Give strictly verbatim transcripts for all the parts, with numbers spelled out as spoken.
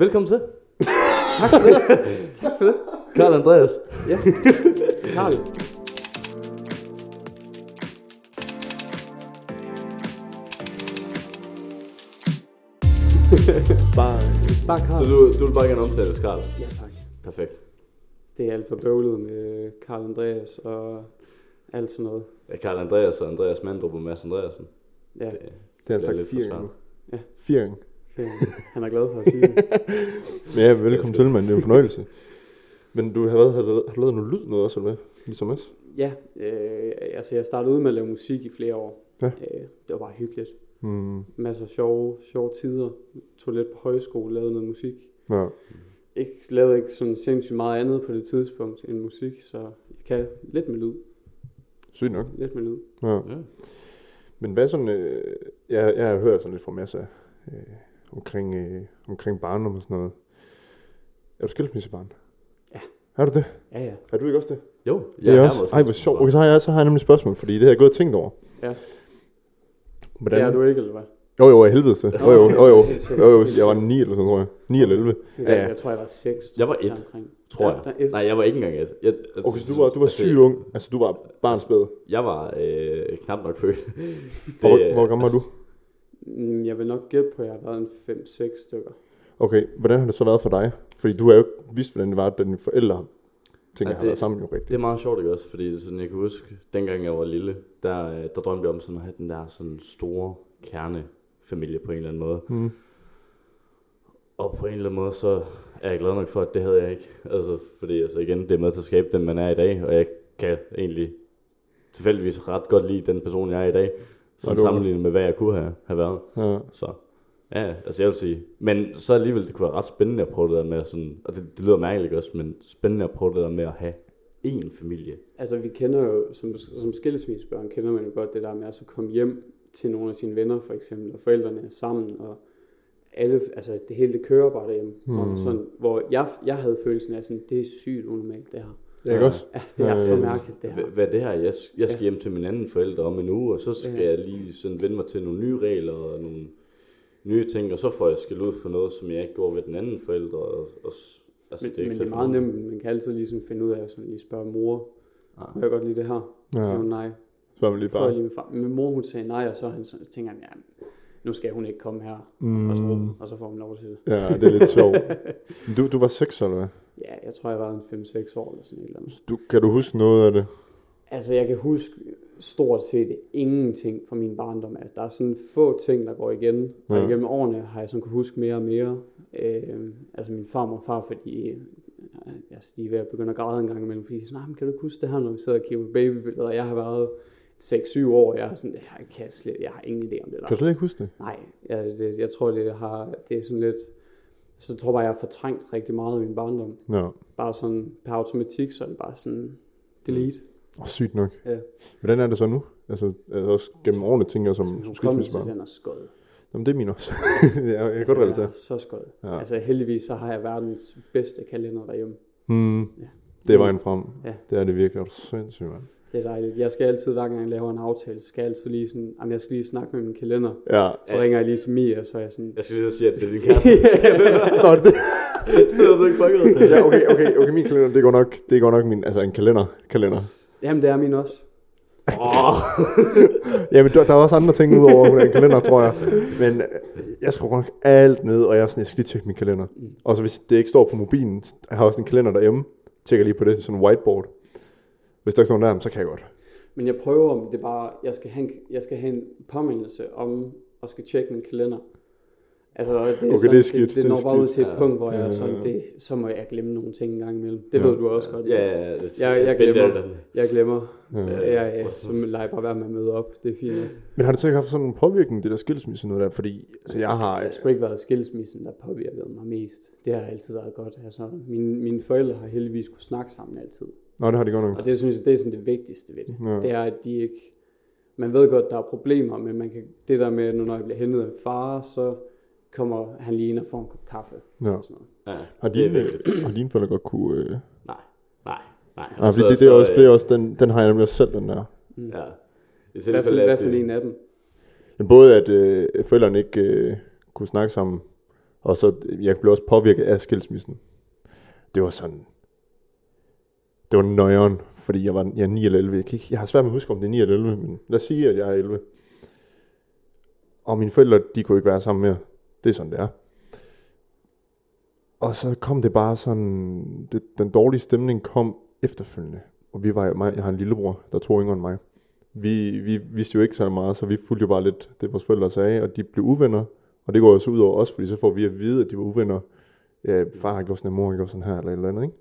Velkommen til. Tak for det. Tak for det. Karl Andreas. Ja. Karl. Bare, bare Karl. Så du, du vil bare gerne omtales, Karl? Ja, tak. Perfekt. Det er alt for bøvlet med Karl Andreas og alt sådan noget. Ja, Karl Andreas og Andreas Mandrup og Mads Andreasen. Ja. Det, det, det er han sagt fire gange. Ja. Fire gange. Han er glad for at sige det. Ja, velkommen til, mand. Det er en fornøjelse. Men du har, været, har, du, har du lavet noget lyd noget også, eller hvad? Ligesom os? Ja, øh, altså jeg startede ud med at lave musik i flere år. Ja. Øh, det var bare hyggeligt. Mm. Masser af sjove, sjove tider. Tog lidt på højskole, lavede noget musik. Ja. Ikke, lavede ikke sådan sindssygt meget andet på det tidspunkt end musik, så jeg kan lidt med lyd. Sygt nok. Lidt med lyd. Ja. Ja. Men hvad sådan, øh, jeg, jeg har hørt sådan lidt fra masser af... Øh, omkring, øh, omkring barndom og sådan noget. Er du skilsmissebarn? Ja. Er du det? Ja, ja. Er du ikke også det? Jo, jeg er også. Ej, hvor sjovt. Okay, så har jeg, så har jeg nemlig et spørgsmål, fordi det har jeg gået og tænkt over. Ja. Hvordan? Det er du ikke, eller hvad? Jo, jo, jeg helvedes det. Jo, jo, jo, jo. Jeg var ni eller sådan, tror jeg. ni eller elleve. Ja, ja. Jeg tror, jeg var seks. Jeg var et, tror jeg. Ja, Nej, jeg var ikke engang et. Jeg, altså, okay, så du var, du var altså, syg ung. Altså, du var barnsbæd. Jeg var øh, knap nok født. Hvor, hvor gammel var altså, du? Jeg vil nok gætte på, at jeg har været en fem seks stykker. Okay, hvordan har det så været for dig? Fordi du har jo ikke vidst, hvordan det var, da dine forældre tænker, ja, har været sammen jo rigtigt. Det er meget sjovt, ikke også? Fordi sådan, jeg kan huske, dengang jeg var lille, der, der drømte jeg om sådan at have den der sådan store kernefamilie på en eller anden måde. Mm. Og på en eller anden måde, så er jeg glad nok for, at det havde jeg ikke. Altså, fordi altså igen, det er med til at skabe den, man er i dag. Og jeg kan egentlig tilfældigvis ret godt lide den person, jeg er i dag. Sådan sammenlignet med, hvad jeg kunne have, have været. Ja. Så, ja, altså jeg vil sige. Men så alligevel, det kunne være ret spændende at prøve det der med sådan, og det, det lyder mærkeligt også, men spændende at prøve det der med at have én familie. Altså vi kender jo, som, som skilsmissebørn kender man jo godt det der med at så komme hjem til nogle af sine venner for eksempel, og forældrene er sammen, og alle, altså det hele det kører bare derhjemme. Mm. Og sådan, hvor jeg, jeg havde følelsen af sådan, det er sygt unormalt det her. Det er også. Altså, det er ja, så mærkeligt, det her. Hvad er det her? Jeg, jeg skal ja. hjem til mine anden forældre om en uge, og så skal ja. jeg lige sådan vende mig til nogle nye regler og nogle nye ting, og så får jeg skæld ud for noget, som jeg ikke går ved den anden forældre. Og, og, altså, men det er, men det er meget nemt. Man kan altid ligesom finde ud af at sådan lige spørge mor, ah. vil jeg godt lide det her? Ja. Så hun nej. Så man lige far. Lige far. Men mor hun sagde nej, og så, han, så tænker han, ja, nu skal hun ikke komme her, mm. og, så, og så får hun lov til det. Ja, det er lidt sjovt. Du, du var seks, eller hvad? Ja, jeg tror, jeg var en fem seks år eller sådan et eller andet. Du, kan du huske noget af det? Altså, jeg kan huske stort set ingenting fra min barndom. At der er sådan få ting, der går igen. Ja. Og igennem årene har jeg sådan kunne huske mere og mere. Øh, altså, min farmor og far, fordi altså, de er ved at begynde at græde en gang imellem. Fordi de siger, nej, men kan du ikke huske det her, når vi sidder og kigger på babybilleder? Og jeg har været seks syv år, og jeg er sådan, jeg, kan slet, jeg har ingen idé om det der. Kan du slet ikke huske det? Nej, jeg, det, jeg tror, det, har, det er sådan lidt... Så tror jeg bare, jeg har fortrængt rigtig meget i min barndom. Ja. Bare sådan per automatik, så er det bare sådan delete. Åh, oh, sygt nok. Ja. Hvordan er det så nu? Altså, altså også gennem årene, tænker jeg, som skilsmissebarn. Den er skød. Jamen, det er min også. jeg kan godt relatere. Så skød. Ja. Altså, heldigvis så har jeg verdens bedste kalender derhjemme. Hmm. Ja. Det er vejen frem. Ja. Det er det virkelig. Det er sindssygt, mand. Det er dejligt. Jeg skal altid, hver gang jeg laver en aftale, skal jeg altid lige sådan, jamen jeg skal lige snakke med min kalender. Ja. Så ja. ringer jeg lige til Mia, og så er jeg sådan... Jeg skal lige så sige, at det er din kæreste. Nå, det er du ikke fucket. Ja, okay, okay, okay, min kalender, det går nok, det går nok min, altså en kalender, kalender. Jamen, det er min også. Åh. Jamen, der er også andre ting udover en kalender, tror jeg. Men jeg skruer nok alt ned, og jeg er sådan, jeg skal lige tjekke min kalender. Og så hvis det ikke står på mobilen, jeg har også en kalender derhjemme, tjekker lige på det, sådan en whiteboard. Hvis der ikke er nogen der, så kan jeg godt. Men jeg prøver, om det bare, jeg skal have en, jeg skal have en påmindelse om, og skal tjekke min kalender. Altså, det er okay, sådan, det, er skidt, det, det når det bare skidt. Ud til et ja. punkt, hvor jeg ja, sådan, det, så må jeg glemme nogle ting en gang imellem. Det ja. ved du også godt. Ja, ja, ja. Jeg, jeg glemmer, jeg glemmer, ja. Ja, ja, ja. Så leger jeg bare være med at møde op, det er fint. Ja. Men har det så ikke haft sådan en påvirkning, det der skilsmisse noget der? Fordi altså, jeg har... Det har sgu ikke været skilsmissen, der påvirkede mig mest. Det har altid været godt. Altså, mine, mine forældre har heldigvis kunne snakke sammen altid. Nå, det har de godt nok. Og det synes jeg, det er sådan det vigtigste ved det. Ja. Det er, at de ikke... Man ved godt, der er problemer, men man kan... det der med, når jeg bliver hentet af far, så kommer han lige ind og får en kop kaffe. Ja. Og sådan noget. Ja, har dine din forældre godt kunne... Øh... Nej, nej, nej. Ja, fordi så, det, det, så, også, det også, den, den har jeg nemlig også selv, den der. Mm. Ja. I hvert fald, hvad for en af dem? Både at øh, forældrene ikke øh, kunne snakke sammen, Og så jeg blev også påvirket af skilsmissen. Det var sådan, det var nøjeren, fordi jeg var jeg ni eller elleve. Jeg, kan ikke, jeg har svært med at huske, om det er ni eller elleve, men lad os sige, at jeg er elleve. Og mine forældre, de kunne ikke være sammen mere. Det er sådan, det er. Og så kom det bare sådan, det, den dårlige stemning kom efterfølgende. Og vi var, mig, jeg har en lillebror, der er to yngre end mig. Vi, vi vidste jo ikke så meget, så vi fulgte jo bare lidt det, vores forældre sagde, og de blev uvenner. Og det går jo så ud over os, fordi så får vi at vide, at de var uvenner. Ja, far har gjort sådan her, mor har gjort sådan her, eller et eller andet, ikke?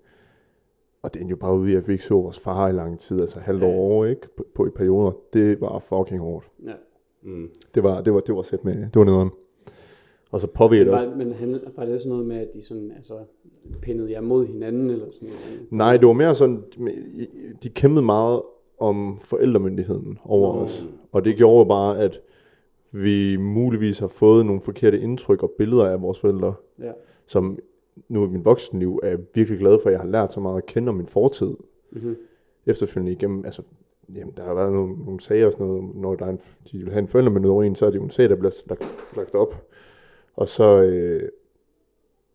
Og det endte jo bare ud i, at vi ikke så vores far i lang tid, altså halvt år over, ikke? På, på i perioder. Det var fucking hårdt. Ja. Mm. Det var, det var, det var sæt med, det var nederen. Og så påvirket også. Men han, var det sådan noget med, at de sådan, altså, pindede jer mod hinanden, eller sådan noget? Nej, det var mere sådan, de kæmpede meget om forældremyndigheden over oh. os. Og det gjorde bare, at vi muligvis har fået nogle forkerte indtryk og billeder af vores forældre, ja. Som nu i min voksenliv er jeg virkelig glad for, at jeg har lært så meget at kende om min fortid. Mm-hmm. Efterfølgende igennem, altså, jamen, der har været nogle, nogle sager og sådan noget, når der er en, de vil have en forældremyndighed over en, så er det jo en sag, der bliver lagt, lagt op. Og så, øh,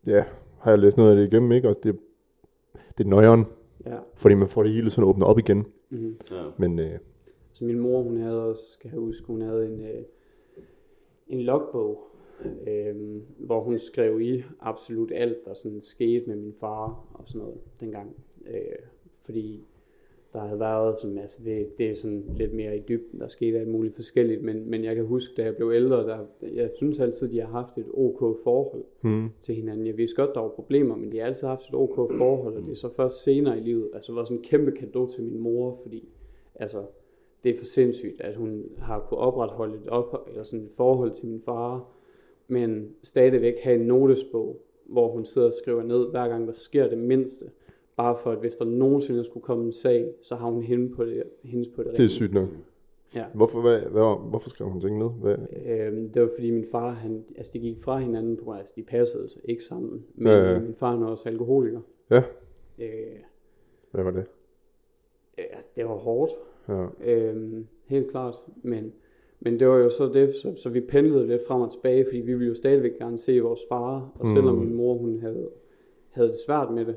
ja, har jeg læst noget af det igennem, ikke? Og det, det er nøjeren, ja. Fordi man får det hele sådan åbnet op igen. Mm-hmm. Ja. Men, øh, så min mor, hun havde også, skal jeg huske, hun havde en, øh, en logbog, øh, hvor hun skrev i absolut alt, der sådan skete med min far og sådan noget dengang. Øh, fordi der havde været, sådan, altså det, det er sådan lidt mere i dybden, der skete alt muligt forskelligt, men, men jeg kan huske, da jeg blev ældre, der, jeg synes altid, de har haft et ok forhold mm. til hinanden. Jeg vidste godt, der var problemer, men de har altid haft et ok forhold, og det er så først senere i livet, altså var sådan en kæmpe cadeau til min mor, fordi altså, det er for sindssygt, at hun har kunnet opretholde et, ophold, eller sådan et forhold til min far, men stadigvæk have en notesbog, hvor hun sidder og skriver ned, hver gang der sker det mindste. Bare for, at hvis der nogensinde skulle komme en sag, så har hun hende på det, hendes på det rigtige. Det er sygt nok. Ja. Hvorfor, hvad, hvad, hvorfor skrev hun ting ned? Øhm, det var fordi min far, han, altså de gik fra hinanden, på grund af, altså de passede ikke sammen. Men ja, ja. Min far var også alkoholiker. Ja. Øh, hvad var det? Øh, det var hårdt. Ja. Øhm, helt klart. Men, men det var jo så det, så, så vi pendlede lidt frem og tilbage, fordi vi ville jo stadigvæk gerne se vores far. Og selvom mm. min mor, hun havde, havde det svært med det,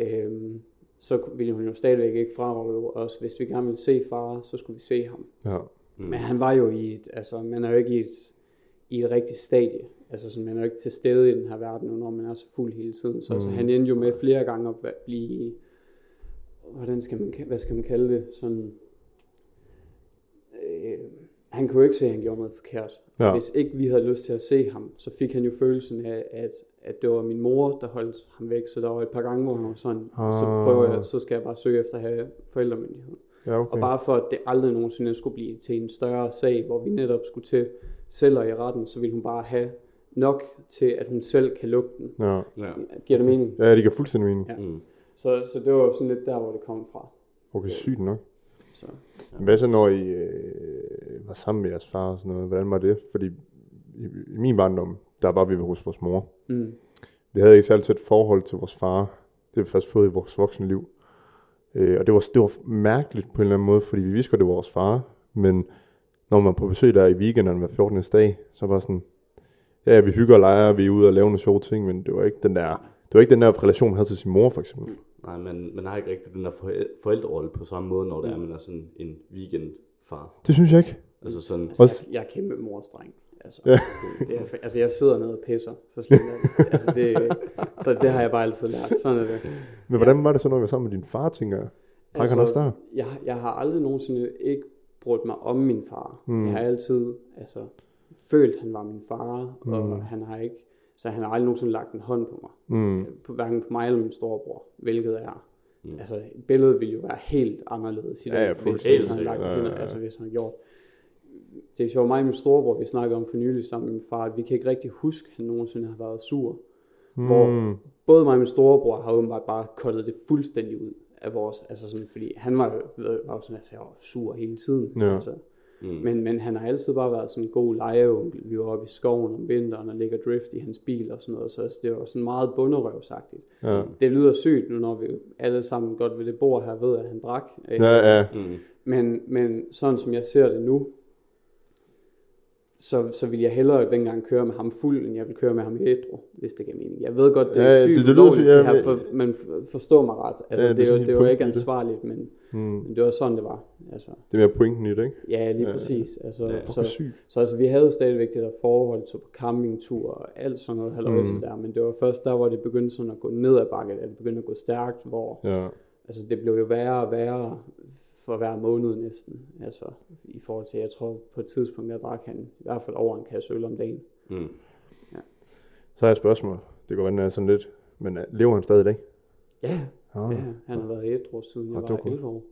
Øhm, så ville hun jo stadigvæk ikke frarøve os. Hvis vi gerne ville se far, så skulle vi se ham. Ja. Mm. Men han var jo i et, altså man er jo ikke i et, i et rigtigt stadie. Altså sådan, man er jo ikke til stede i den her verden, når man er så fuld hele tiden. Så mm. altså, han endte jo med flere gange at blive, hvordan skal man, hvad skal man kalde det, sådan, øh, han kunne jo ikke se, at han gjorde noget forkert. Ja. Hvis ikke vi havde lyst til at se ham, så fik han jo følelsen af, at at det var min mor, der holdt ham væk, så der var et par gange, hvor han var sådan, ah. så prøver jeg, så skal jeg bare søge efter at have forældremyndigheden. Ja, okay. Og bare for, at det aldrig nogensinde skulle blive til en større sag, hvor vi netop skulle til sælger i retten, så ville hun bare have nok til, at hun selv kan lukke den. Ja. Ja. Giver det mening? Ja, det giver fuldstændig mening. Ja. Mm. Så, så det var sådan lidt der, hvor det kom fra. Okay, sygt nok. Så, ja. Hvad så, når I øh, var sammen med jeres far og sådan noget? Hvordan var det? Fordi i, i min barndom, der var vi ved hos vores mor. Mm. Vi havde ikke særlig tæt forhold til vores far. Det har vi først fået i vores voksenliv. Øh, og det var, det var mærkeligt på en eller anden måde, fordi vi vidste godt, det var vores far. Men når man var på besøg der i weekenden hver fjortende dag, så var sådan, ja, vi hygger og leger, vi er ude og laver nogle sjove ting, men det var ikke den der, det var ikke den der relation, man havde til sin mor, for eksempel. Mm. Nej, man, man har ikke rigtig den der forældrerolle på samme måde, når det er, man er sådan en weekendfar. Det synes jeg ikke. Altså sådan. Altså, jeg, jeg er kæmpe morstreng. Altså, ja. det, det er, altså, jeg sidder nede og pisser, så slet ikke. Altså, det, så det har jeg bare altid lært. Sådan er det. Men hvordan var det så, når vi var sammen med din far, tænker jeg? Altså, han også der? Jeg, jeg har aldrig nogensinde ikke brudt mig om min far. Mm. Jeg har altid altså, følt, at han var min far, og mm. han har ikke, så han har aldrig nogensinde lagt en hånd på mig. Mm. På, hverken på mig eller min storebror, hvilket er. Mm. Altså, billedet ville jo være helt anderledes i dag, ja, hvis, hvis han lagt ja, ja, ja. Hende, altså hvis han gjorde. Det er sjovt, mig og min storebror, vi snakker om for nylig sammen med min far, at vi kan ikke rigtig huske, at han nogensinde har været sur. Mm. Hvor både mig og min storebror har åbenbart bare kottet det fuldstændig ud af vores, altså sådan, fordi han var jo sådan, at jeg var sur hele tiden. Ja. Altså. Mm. Men, men han har altid bare været sådan en god legeonkel. Vi var oppe i skoven om vinteren og ligger drift i hans bil og sådan noget, så altså, det var sådan meget bunderøvsagtigt. Ja. Det lyder sygt nu, når vi alle sammen godt ved det bord her ved, at han drak. Ja, ja. Mm. Men, men sådan som jeg ser det nu, så, så ville jeg hellere dengang køre med ham fuld, end jeg ville køre med ham ædru, hvis det giver mening. Jeg ved godt, det er ja, sygt ulovligt, ja, men for, man forstår mig ret. Altså, ja, det, det, jo, det var ikke ansvarligt, men, hmm. men det var sådan, det var. Altså, det var pointen i det, ikke? Ja, lige ja, præcis. Altså, ja, så, så, så altså, vi havde stadigvæk det der forhold til campingtur og alt sådan noget halvårigt hmm. der, men det var først der, hvor det begyndte sådan at gå ned ad bakket, at det begyndte at gå stærkt, hvor ja. altså, det blev jo værre og værre for hver måned næsten, altså i forhold til, jeg tror på et tidspunkt, jeg drak han i hvert fald over en kasse øl om dagen. Mm. Ja. Så har jeg et spørgsmål, det går godt, den er sådan lidt, men lever han stadig i dag? Ja, ah. ja. han har været ædru siden jeg ah, var elleve år. Og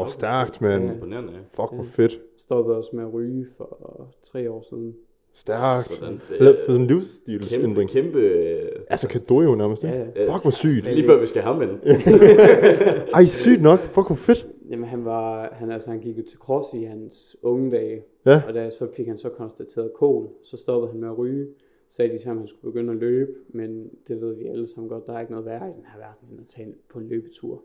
okay. stærkt, men ja. fuck, hvor ja. fedt. Stoppede også med at ryge for tre år siden. Stærkt. Sådan, det, for sådan en livsstilsændring. Kæmpe, kæmpe... Altså, kan du jo nærmest det? Ja, ja. Fuck, hvor sygt. Lige før vi skal have med den. Ej, sygt nok. Fuck, hvor fedt. Jamen, han var... Han, altså, han gik jo til cross i hans unge dage. Ja. Og da så fik han så konstateret kol, så stoppede han med at ryge. Sagde de til ham, at han skulle begynde at løbe. Men det ved vi alle sammen godt. Der er ikke noget værre i den her verden, end at tage på en løbetur.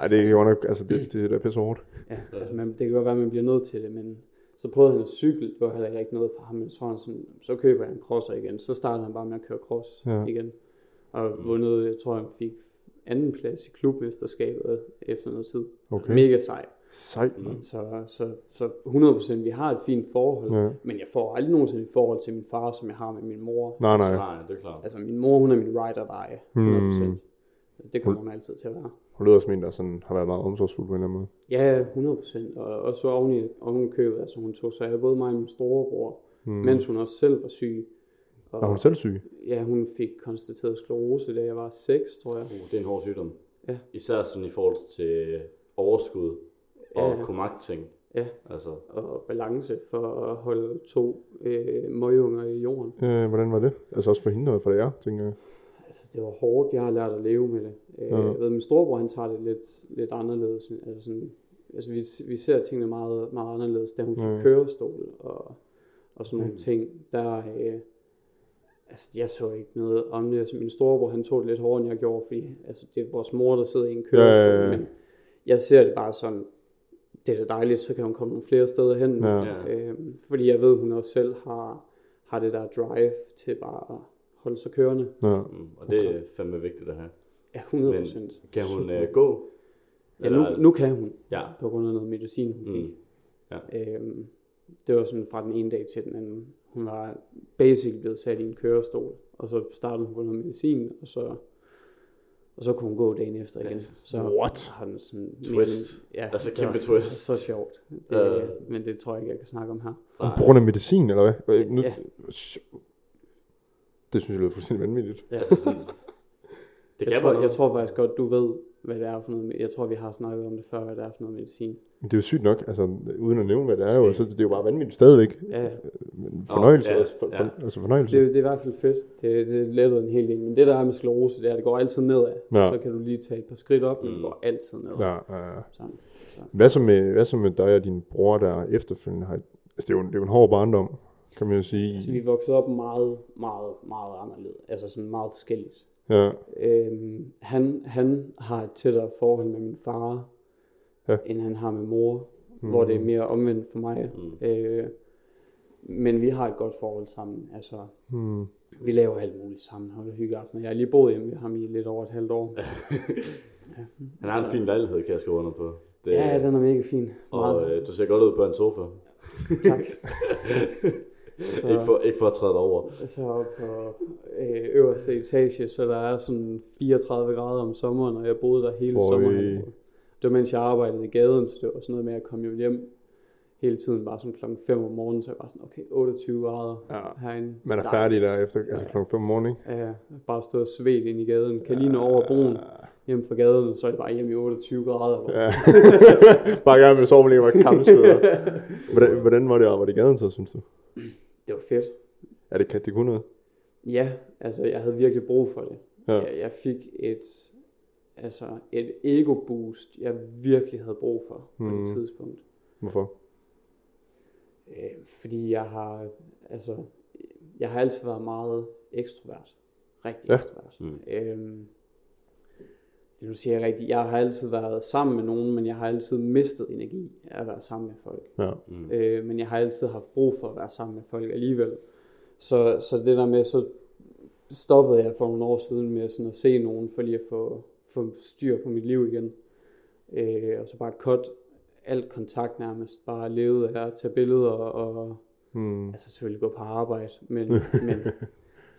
Ej, det er jo nok... Altså, det, det er pisse hårdt. Ja, altså, man, det kan godt være, at man bliver nødt til det, men... Så prøvede han at cykle, det var heller ikke noget for ham, men så, sådan, så køber han en crosser igen. Så startede han bare med at køre cross ja. igen. Og vundet, jeg tror han fik anden plads i klubmesterskabet efter noget tid. Okay. Mega sej. Sej. Mm. Så, så, så hundrede procent vi har et fint forhold, ja. men jeg får aldrig nogensinde et forhold til min far, som jeg har med min mor. Nej, nej. Så, nej, det er klart. Altså min mor, hun er min ride or die, hundrede procent Mm. Altså, det kommer hun altid til at være. Hun lyder som en, der sådan har været meget omsorgsfuld på en eller anden måde. Ja, hundrede procent Og, og så oven i oven købet, altså hun tog sig af både mig og min storebror, mm. mens hun også selv var syg. Og, var hun selv syg? Ja, hun fik konstateret sklerose, da jeg var seks, tror jeg. Uh, det er en hård sygdom. Ja. Især sådan i forhold til overskud og ja. komagting. Ja, altså. Og balance for at holde to øh, møgunger i jorden. Øh, hvordan var det? Altså også forhindret for det er, tænker jeg. Altså, det var hårdt. Jeg har lært at leve med det. Ja. Jeg ved, min storebror, han tager det lidt, lidt anderledes. Altså, sådan, altså vi, vi ser tingene meget, meget anderledes, da hun ja. fik kørestol og, og sådan ja. nogle ting. Der, øh, altså, jeg så ikke noget om det. Altså, min storebror, han tog det lidt hårdere, end jeg gjorde, fordi altså, det er vores mor, der sidder i en kørestol. Ja, ja, ja. Men jeg ser det bare sådan, det er da dejligt, så kan hun komme nogle flere steder hen. Ja. Ja. Øh, fordi jeg ved, hun også selv har, har det der drive til bare... holde sig kørende. Ja. Mm, og det er fandme vigtigt at have. Ja, hundrede procent Men kan hun uh, gå? Eller? Ja, nu, nu kan hun. Ja. På grund af noget medicin, hun fik. Mm. Ja. Øhm, det var sådan fra den ene dag til den anden. Hun var basic blevet sat i en kørestol, og så startede hun på noget medicin, og så, og så kunne hun gå dagen efter igen. Så what? Har den sådan twist. Min, ja, altså kæmpe twist. Det var så sjovt. Uh. Øh, men det tror jeg ikke, jeg kan snakke om her. Hun bruger medicin, eller hvad? Nu, ja. Det synes jeg lyder fuldstændig vanvittigt. Ja, altså, det jeg, tror, jeg tror faktisk godt, du ved, hvad det er for noget. Jeg tror, vi har snakket om det før, hvad det er for noget medicin. Det er jo sygt nok, altså uden at nævne, hvad det er jo. Så det er jo bare vanvittigt stadigvæk. Ja. Fornøjelse. Oh, ja, for, ja. For, altså fornøjelse. Det, det er i hvert fald fedt. Det, det letter en hel del. Men det der er med sklerose, det er, det går altid nedad. Ja. Så kan du lige tage et par skridt op, men det går altid nedad. Ja, ja, ja. Sådan, så. Hvad så med, hvad så med dig og din bror, der efterfølgende har... Altså, det er jo, det er jo en hård barndom. Kan man jo sige. Altså, vi voksede op meget, meget, meget anderledes. Altså sådan meget forskelligt. Ja. Øhm, han, han har et tættere forhold med min far, ja. end han har med mor, mm. hvor det er mere omvendt for mig. Mm. Øh, men vi har et godt forhold sammen. Altså, mm. vi laver alt muligt sammen. Har det hygge aften. Jeg har lige boet hjemme med ham i lidt over et halvt år. ja. Han har en fin lejlighed, kan jeg skrive under på. Det, ja, den er mega fin. Og øh, du ser godt ud på en sofa. Tak. Så, ikke, for, ikke for at træde over. Så på øh, øverste etage, så der er sådan fireogtredive grader om sommeren, og jeg boede der hele Boy. sommeren. Det var mens jeg arbejdede i gaden, så det var sådan noget med, at jeg kom hjem hele tiden, bare sådan klokken fem om morgenen, så jeg var sådan, okay, otteogtyve grader ja. herinde. Man er der. færdig der efter ja. altså klokken fem om morgenen, ikke? Ja, bare stod og svedt ind i gaden, kaliner ja. over broen, hjem fra gaden, og så er det bare hjem i otteogtyve grader. Ja. Bare gerne med sommeren, jeg var kampsveder. hvordan, hvordan var det at arbejde i gaden så, synes du? Det var fedt. Er det, kan det kunne noget? Ja, altså jeg havde virkelig brug for det. Ja. Jeg, jeg fik et, altså et ego-boost, jeg virkelig havde brug for på mm. det tidspunkt. Hvorfor? Øh, fordi jeg har, altså, jeg har altid været meget ekstrovert. Rigtig ja. ekstrovert. Mm. Øh, det du siger rigtigt, jeg har altid været sammen med nogen, men jeg har altid mistet energi af at være sammen med folk. Ja. Mm. Øh, men jeg har altid haft brug for at være sammen med folk alligevel. Så, så det der med, så stoppede jeg for nogle år siden med sådan at se nogen, for lige at få, få styr på mit liv igen. Øh, og så bare cut alt kontakt nærmest, bare levede her, tage billeder og mm. altså selvfølgelig gå på arbejde, men, men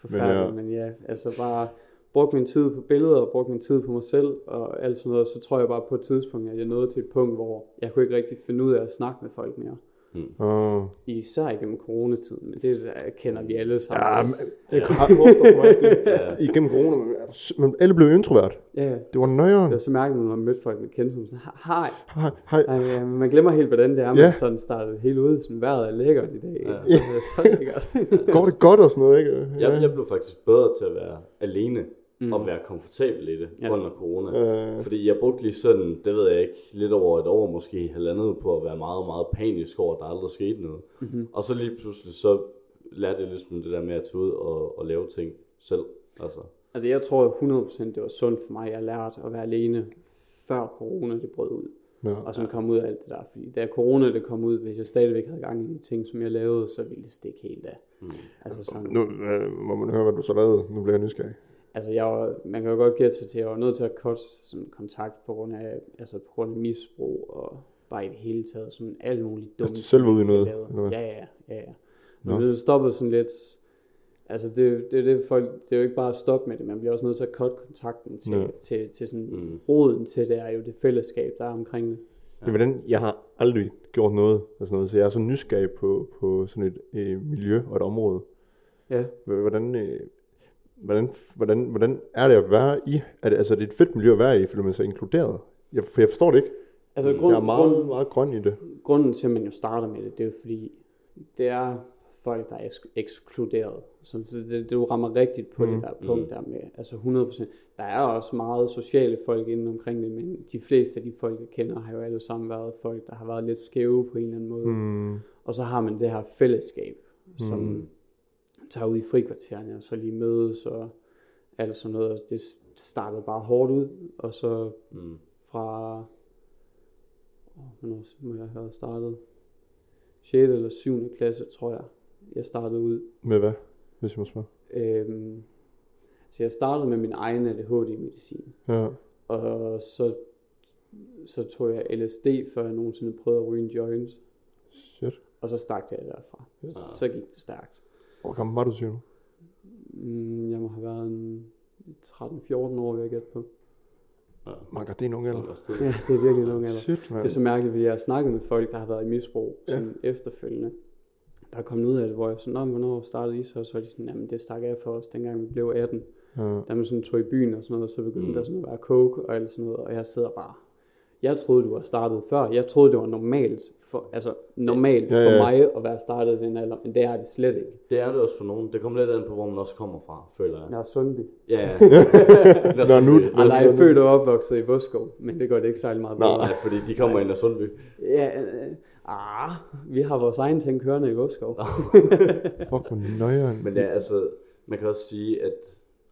forfærdeligt, men, ja. men ja, altså bare brugte min tid på billeder og brugte min tid på mig selv og alt sådan noget, så tror jeg bare på et tidspunkt, at jeg nåede til et punkt, hvor jeg kunne ikke rigtig finde ud af at snakke med folk mere. Mm. Oh. Især igennem coronatiden, men det kender vi alle sammen. Ja, men, det kom ja. Igennem corona, men alle blev introvert. Ja. Det var nøjeren. Det var så mærkeligt, når man mødte folk, man kendte som sådan, hej. Hej, hej. Ej, man glemmer helt, hvordan det er, man ja. sådan startede helt ud, sådan vejret er lækkert i dag. Ja. Ja. Det er så lækkert. Går det godt og sådan noget, ikke? Ja. Jeg, jeg blev faktisk bedre til at være alene. Mm. Og være komfortabel i det ja. under corona. Øh. Fordi jeg brugte lige sådan, det ved jeg ikke, lidt over et år, måske halvandet på at være meget, meget panisk over, at der aldrig skete noget. Mm-hmm. Og så lige pludselig, så lærte jeg ligesom det der med at tage ud og, og lave ting selv. Altså, altså jeg tror hundrede procent det var sundt for mig, at jeg lærte at være alene, før corona det brød ud. Ja. Og så kom ud af alt det der. Fordi da corona det kom ud, hvis jeg stadigvæk havde gang i de ting, som jeg lavede, så ville det stikke helt af. Mm. Altså sådan. Nu øh, må man høre, hvad du så lavede. Nu bliver jeg nysgerrig. Altså, jeg var, man kan jo godt gætte sig til, at jeg var nødt til at cutte sådan kontakt på grund af, altså på grund af misbrug og bare i det hele taget, sådan alle mulige dumme... Altså, selv ud i noget? Ja, ja, ja, ja. Men det stoppede sådan lidt... Altså, det, det, det, folk, det er jo ikke bare at stoppe med det, man bliver også nødt til at cutte kontakten til, til, til, til sådan mm. roden til det, er jo det fællesskab, der er omkring det. Ja. Men hvordan, jeg har aldrig gjort noget, sådan noget, så jeg er så nysgerrig på, på sådan et øh, miljø og et område. Ja. Hvordan... Øh, Hvordan, hvordan, hvordan er det at være i? Er det, altså, det er et fedt miljø at være i, fordi man er så inkluderet. Jeg, for jeg forstår det ikke. Altså, grund, jeg er meget, grund, meget grøn i det. Grunden til, at man jo starter med det, det er jo fordi, det er folk, der er ekskluderet. Så det, det rammer rigtigt på mm. det der punkt mm. der med, altså hundrede procent. Der er også meget sociale folk inden omkring det, men de fleste af de folk, jeg kender, har jo alle sammen været folk, der har været lidt skæve på en eller anden måde. Mm. Og så har man det her fællesskab, som... Mm. tager ud i frikvartererne, og så lige mødes og alt sådan noget. Det startede bare hårdt ud, og så mm. fra... Hvornår må jeg have startet? sjette eller syvende klasse, tror jeg, jeg startede ud. Med hvad, hvis jeg må spørge? Øhm, så jeg startede med min egen A D H D medicin. Ja. Og så, så tog jeg L S D, før jeg nogensinde prøvede at ryge en joint. Shit. Og så stak jeg derfra. Ja. Så gik det stærkt. Hvor gammel var du, siger du? Jeg må have været en tretten-fjorten år, vil jeg gætte på. Ja. Marker, det er en unge alder. Ja, det er virkelig en unge alder. Shit, man. Det er så mærkeligt, fordi jeg har snakket med folk, der har været i misbrug sådan ja. efterfølgende. Der er kommet ud af det, hvor jeg sådan, nå, hvornår startede I så? Så er de sådan, jamen det stak af for os, dengang vi blev atten. Ja. Da man sådan tog i byen og sådan noget, og så begyndte mm. der sådan at være coke og alt sådan noget, og jeg sidder bare. Jeg troede, du var startet før. Jeg troede, det var normalt for, altså, normalt ja, ja, ja. for mig at være startet i den alder, men det er det slet ikke. Det er det også for nogen. Det kommer lidt an på, hvor man også kommer fra, føler jeg. Jeg er Sundby. Ja, ja. Nå, nu, ah, nej, jeg er født og opvokset i Voskov, men det går det ikke særlig meget bedre. Nej, fordi de kommer nej. ind af Sundby. Ja, øh, ah, vi har vores egen ting kørende i Voskov. Fuck, hvor nøjeren. Men ja, altså, man kan også sige, at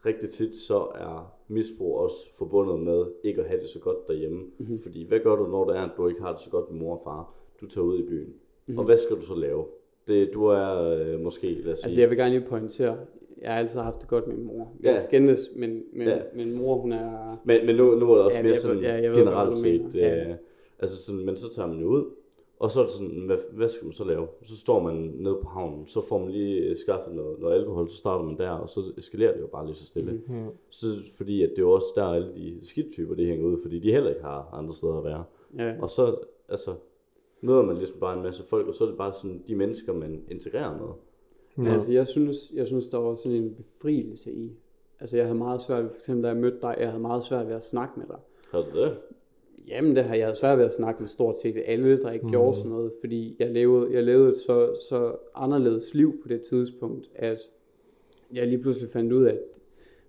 rigtig tit så er misbrug også forbundet med ikke at have det så godt derhjemme. Mm-hmm. Fordi hvad gør du, når det er, at du ikke har det så godt med mor og far? Du tager ud i byen. Mm-hmm. Og hvad skal du så lave? Det, du er øh, måske, lad os sige... Altså jeg vil gerne lige pointere, jeg har altid haft det godt med min mor. Jeg ja. skændes, men, men, ja. men mor hun er... Men, men nu, nu er det også ja, mere jeg, sådan ja, ved, generelt set... Øh, ja. Altså sådan, men så tager man jo ud, og så er det sådan, hvad, hvad skal man så lave? Så står man nede på havnen, så får man lige skaffet noget, noget alkohol, så starter man der, og så eskalerer det jo bare lige så stille. Mm-hmm. Så fordi at det er jo også der, alle de skidtyper, de hænger ud, fordi de heller ikke har andre steder at være. Ja. Og så altså, møder man ligesom bare en masse folk, og så er det bare sådan de mennesker, man integrerer med. Ja. Altså jeg synes, jeg synes, der var sådan en befrielse i. Altså jeg havde meget svært ved, for eksempel da jeg mødte dig, jeg havde meget svært ved at snakke med dig. Har du det? Jamen det har jeg svært ved at snakke med stort set alle, der ikke mm. gjorde sådan noget, fordi jeg levede, jeg levede et så, så anderledes liv på det tidspunkt, at jeg lige pludselig fandt ud af, at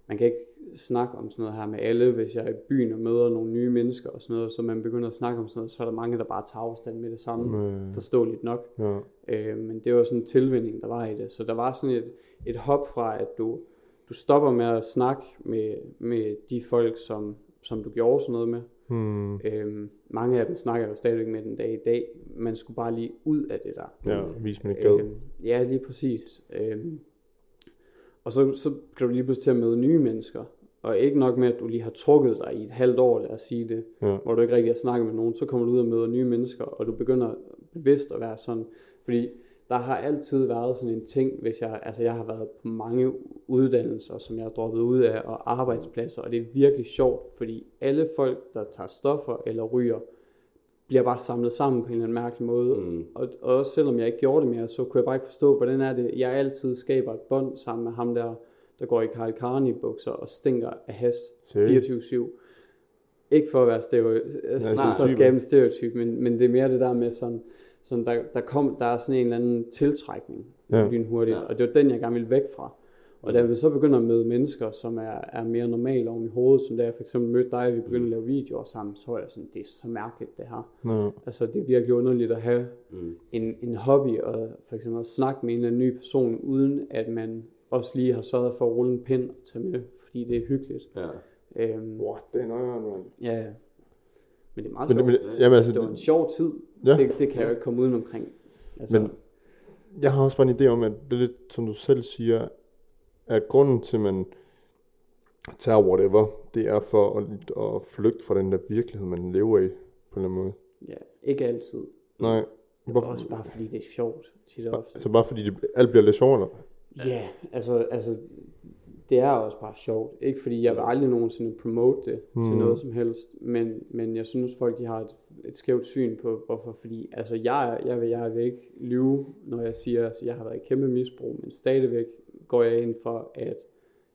man kan ikke snakke om sådan noget her med alle, hvis jeg er i byen og møder nogle nye mennesker og sådan noget, så man begynder at snakke om sådan noget, så er der mange, der bare tager afstand med det samme, mm. forståeligt nok. Ja. Øh, men det var sådan en tilvænning, der var i det. Så der var sådan et, et hop fra, at du, du stopper med at snakke med, med de folk, som... som du gjorde sådan noget med. Hmm. Øhm, mange af dem snakker jo stadigvæk med den dag i dag. Man skulle bare lige ud af det der. Ja, vis mig ikke øhm, Ja, lige præcis. Øhm, og så, så kan du lige pludselig til at møde nye mennesker. Og ikke nok med, at du lige har trukket dig i et halvt år, lad os sige det, ja. Hvor du ikke rigtig har snakket med nogen, så kommer du ud og møder nye mennesker, og du begynder bevidst at være sådan. Fordi der har altid været sådan en ting, hvis jeg, altså jeg har været på mange uddannelser, som jeg har droppet ud af, og arbejdspladser, og det er virkelig sjovt, fordi alle folk, der tager stoffer eller ryger, bliver bare samlet sammen på en eller anden mærkelig måde. Mm. Og, og også selvom jeg ikke gjorde det mere, så kunne jeg bare ikke forstå, hvordan er det, jeg altid skaber et bånd sammen med ham der, der går i Karl Karni-bukser og stinker af has fireogtyve syv. Ikke for at være stereotyp, snart for at skabe en stereotyp, men, men det er mere det der med sådan, sådan der, der, kom, der er sådan en eller anden tiltrækning ja. Hurtigt, ja. Og det var den, jeg gerne ville væk fra. Og da vi så begynder at møde mennesker, som er, er mere normale oven i hovedet, som da jeg for eksempel mødte dig, og vi begyndte at lave videoer sammen, så var jeg sådan, det er så mærkeligt det her. Ja. Altså det er virkelig underligt at have mm. en, en hobby, og for eksempel at snakke med en eller anden ny person, uden at man også lige har sørget for at rulle en pind og tage med, fordi det er hyggeligt. Ja. Øhm, wow, det er nøjere, man. Ja, men det er meget sjovt. Men, men, jamen, altså, det var en sjov tid. Ja. Det, det kan jeg jo ikke komme uden omkring. Altså. Men jeg har også bare en idé om, at det er lidt, som du selv siger, at grunden til, at man tager whatever, det er for at, at flygte fra den der virkelighed, man lever i, på en eller anden måde. Ja, ikke altid. Nej. Hvorfor? Også bare fordi det er sjovt, tit og ofte. Altså bare fordi det, alt bliver lidt sjovere? Ja, yeah, altså, altså det er også bare sjovt. Ikke fordi jeg vil aldrig nogensinde promote det mm. til noget som helst, men, men jeg synes folk, de har et, et skævt syn på, hvorfor. Fordi altså, jeg, jeg, vil, jeg vil ikke lyve, når jeg siger, at altså, jeg har været i kæmpe misbrug, men stadigvæk går jeg ind for, at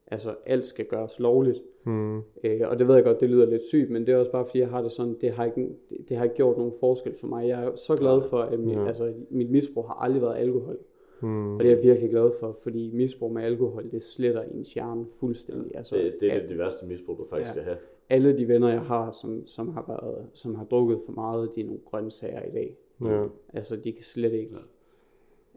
altså, alt skal gøres lovligt. Mm. Øh, og det ved jeg godt, det lyder lidt sygt, men det er også bare, fordi jeg har det sådan, det har ikke, det, det har ikke gjort nogen forskel for mig. Jeg er så glad for, at mit, yeah. altså, mit misbrug har aldrig været alkohol. Hmm. Og det er jeg virkelig glad for, fordi misbrug med alkohol, det sletter ens hjerne fuldstændig. Altså, det, det er det, det værste misbrug, du faktisk ja, skal have. Alle de venner, jeg har, som, som, har været, som har drukket for meget, de er nogle grøntsager i dag. Ja. Altså, de kan slet ikke.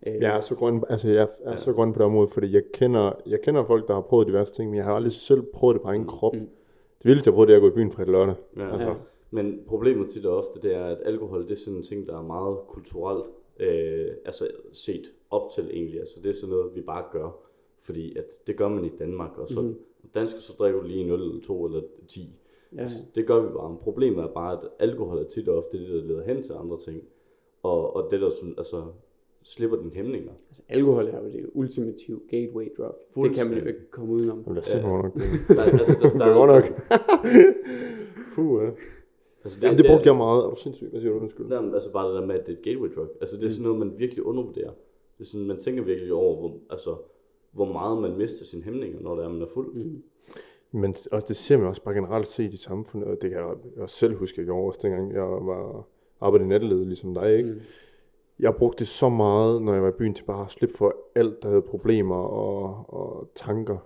Ja. Øh, jeg er så grøn, altså, jeg er ja. så grøn på det område, fordi jeg kender, jeg kender folk, der har prøvet de værste ting, men jeg har aldrig selv prøvet det på egen krop. Mm. Det vildeste, jeg prøvede, det er at gå i byen fra et lørdag. Ja. Altså. Ja. Men problemet tit og ofte, det er, at alkohol, det er sådan en ting, der er meget kulturelt. Øh, altså set op til egentlig. Altså det er sådan noget, vi bare gør, fordi at det gør man i Danmark, og så mm. dansker så drikker du lige nul, to eller ti. Ja. Altså, det gør vi bare. Men problemet er bare, at alkohol er tit og ofte det, der leder hen til andre ting, og, og det der sådan, altså slipper den hæmninger. Altså alkohol er jo det ultimative gateway drug. Det kan man jo ikke komme udenom. Jamen, det er simpelthen nok. Der, altså, der, der er jo nok. Puh, ja. Altså, det, jamen, det brugte jeg meget. Er du sindssygt? Hvad siger du? Undskyld. Jamen, altså bare det der med, at det er et gateway drug. Altså det er sådan noget, man virkelig undervurderer. Det er sådan, man tænker virkelig over, hvor, altså, hvor meget man mister sine hæmninger, når det er, man er fuld. Mm. Men og det ser man også bare generelt set i samfundet, og det kan jeg, jeg også selv huske, jeg gjorde også dengang, jeg var arbejdet i nattelivet, ligesom dig, ikke? Mm. Jeg brugte det så meget, når jeg var i byen, til bare at slippe for alt, der havde problemer og, og tanker.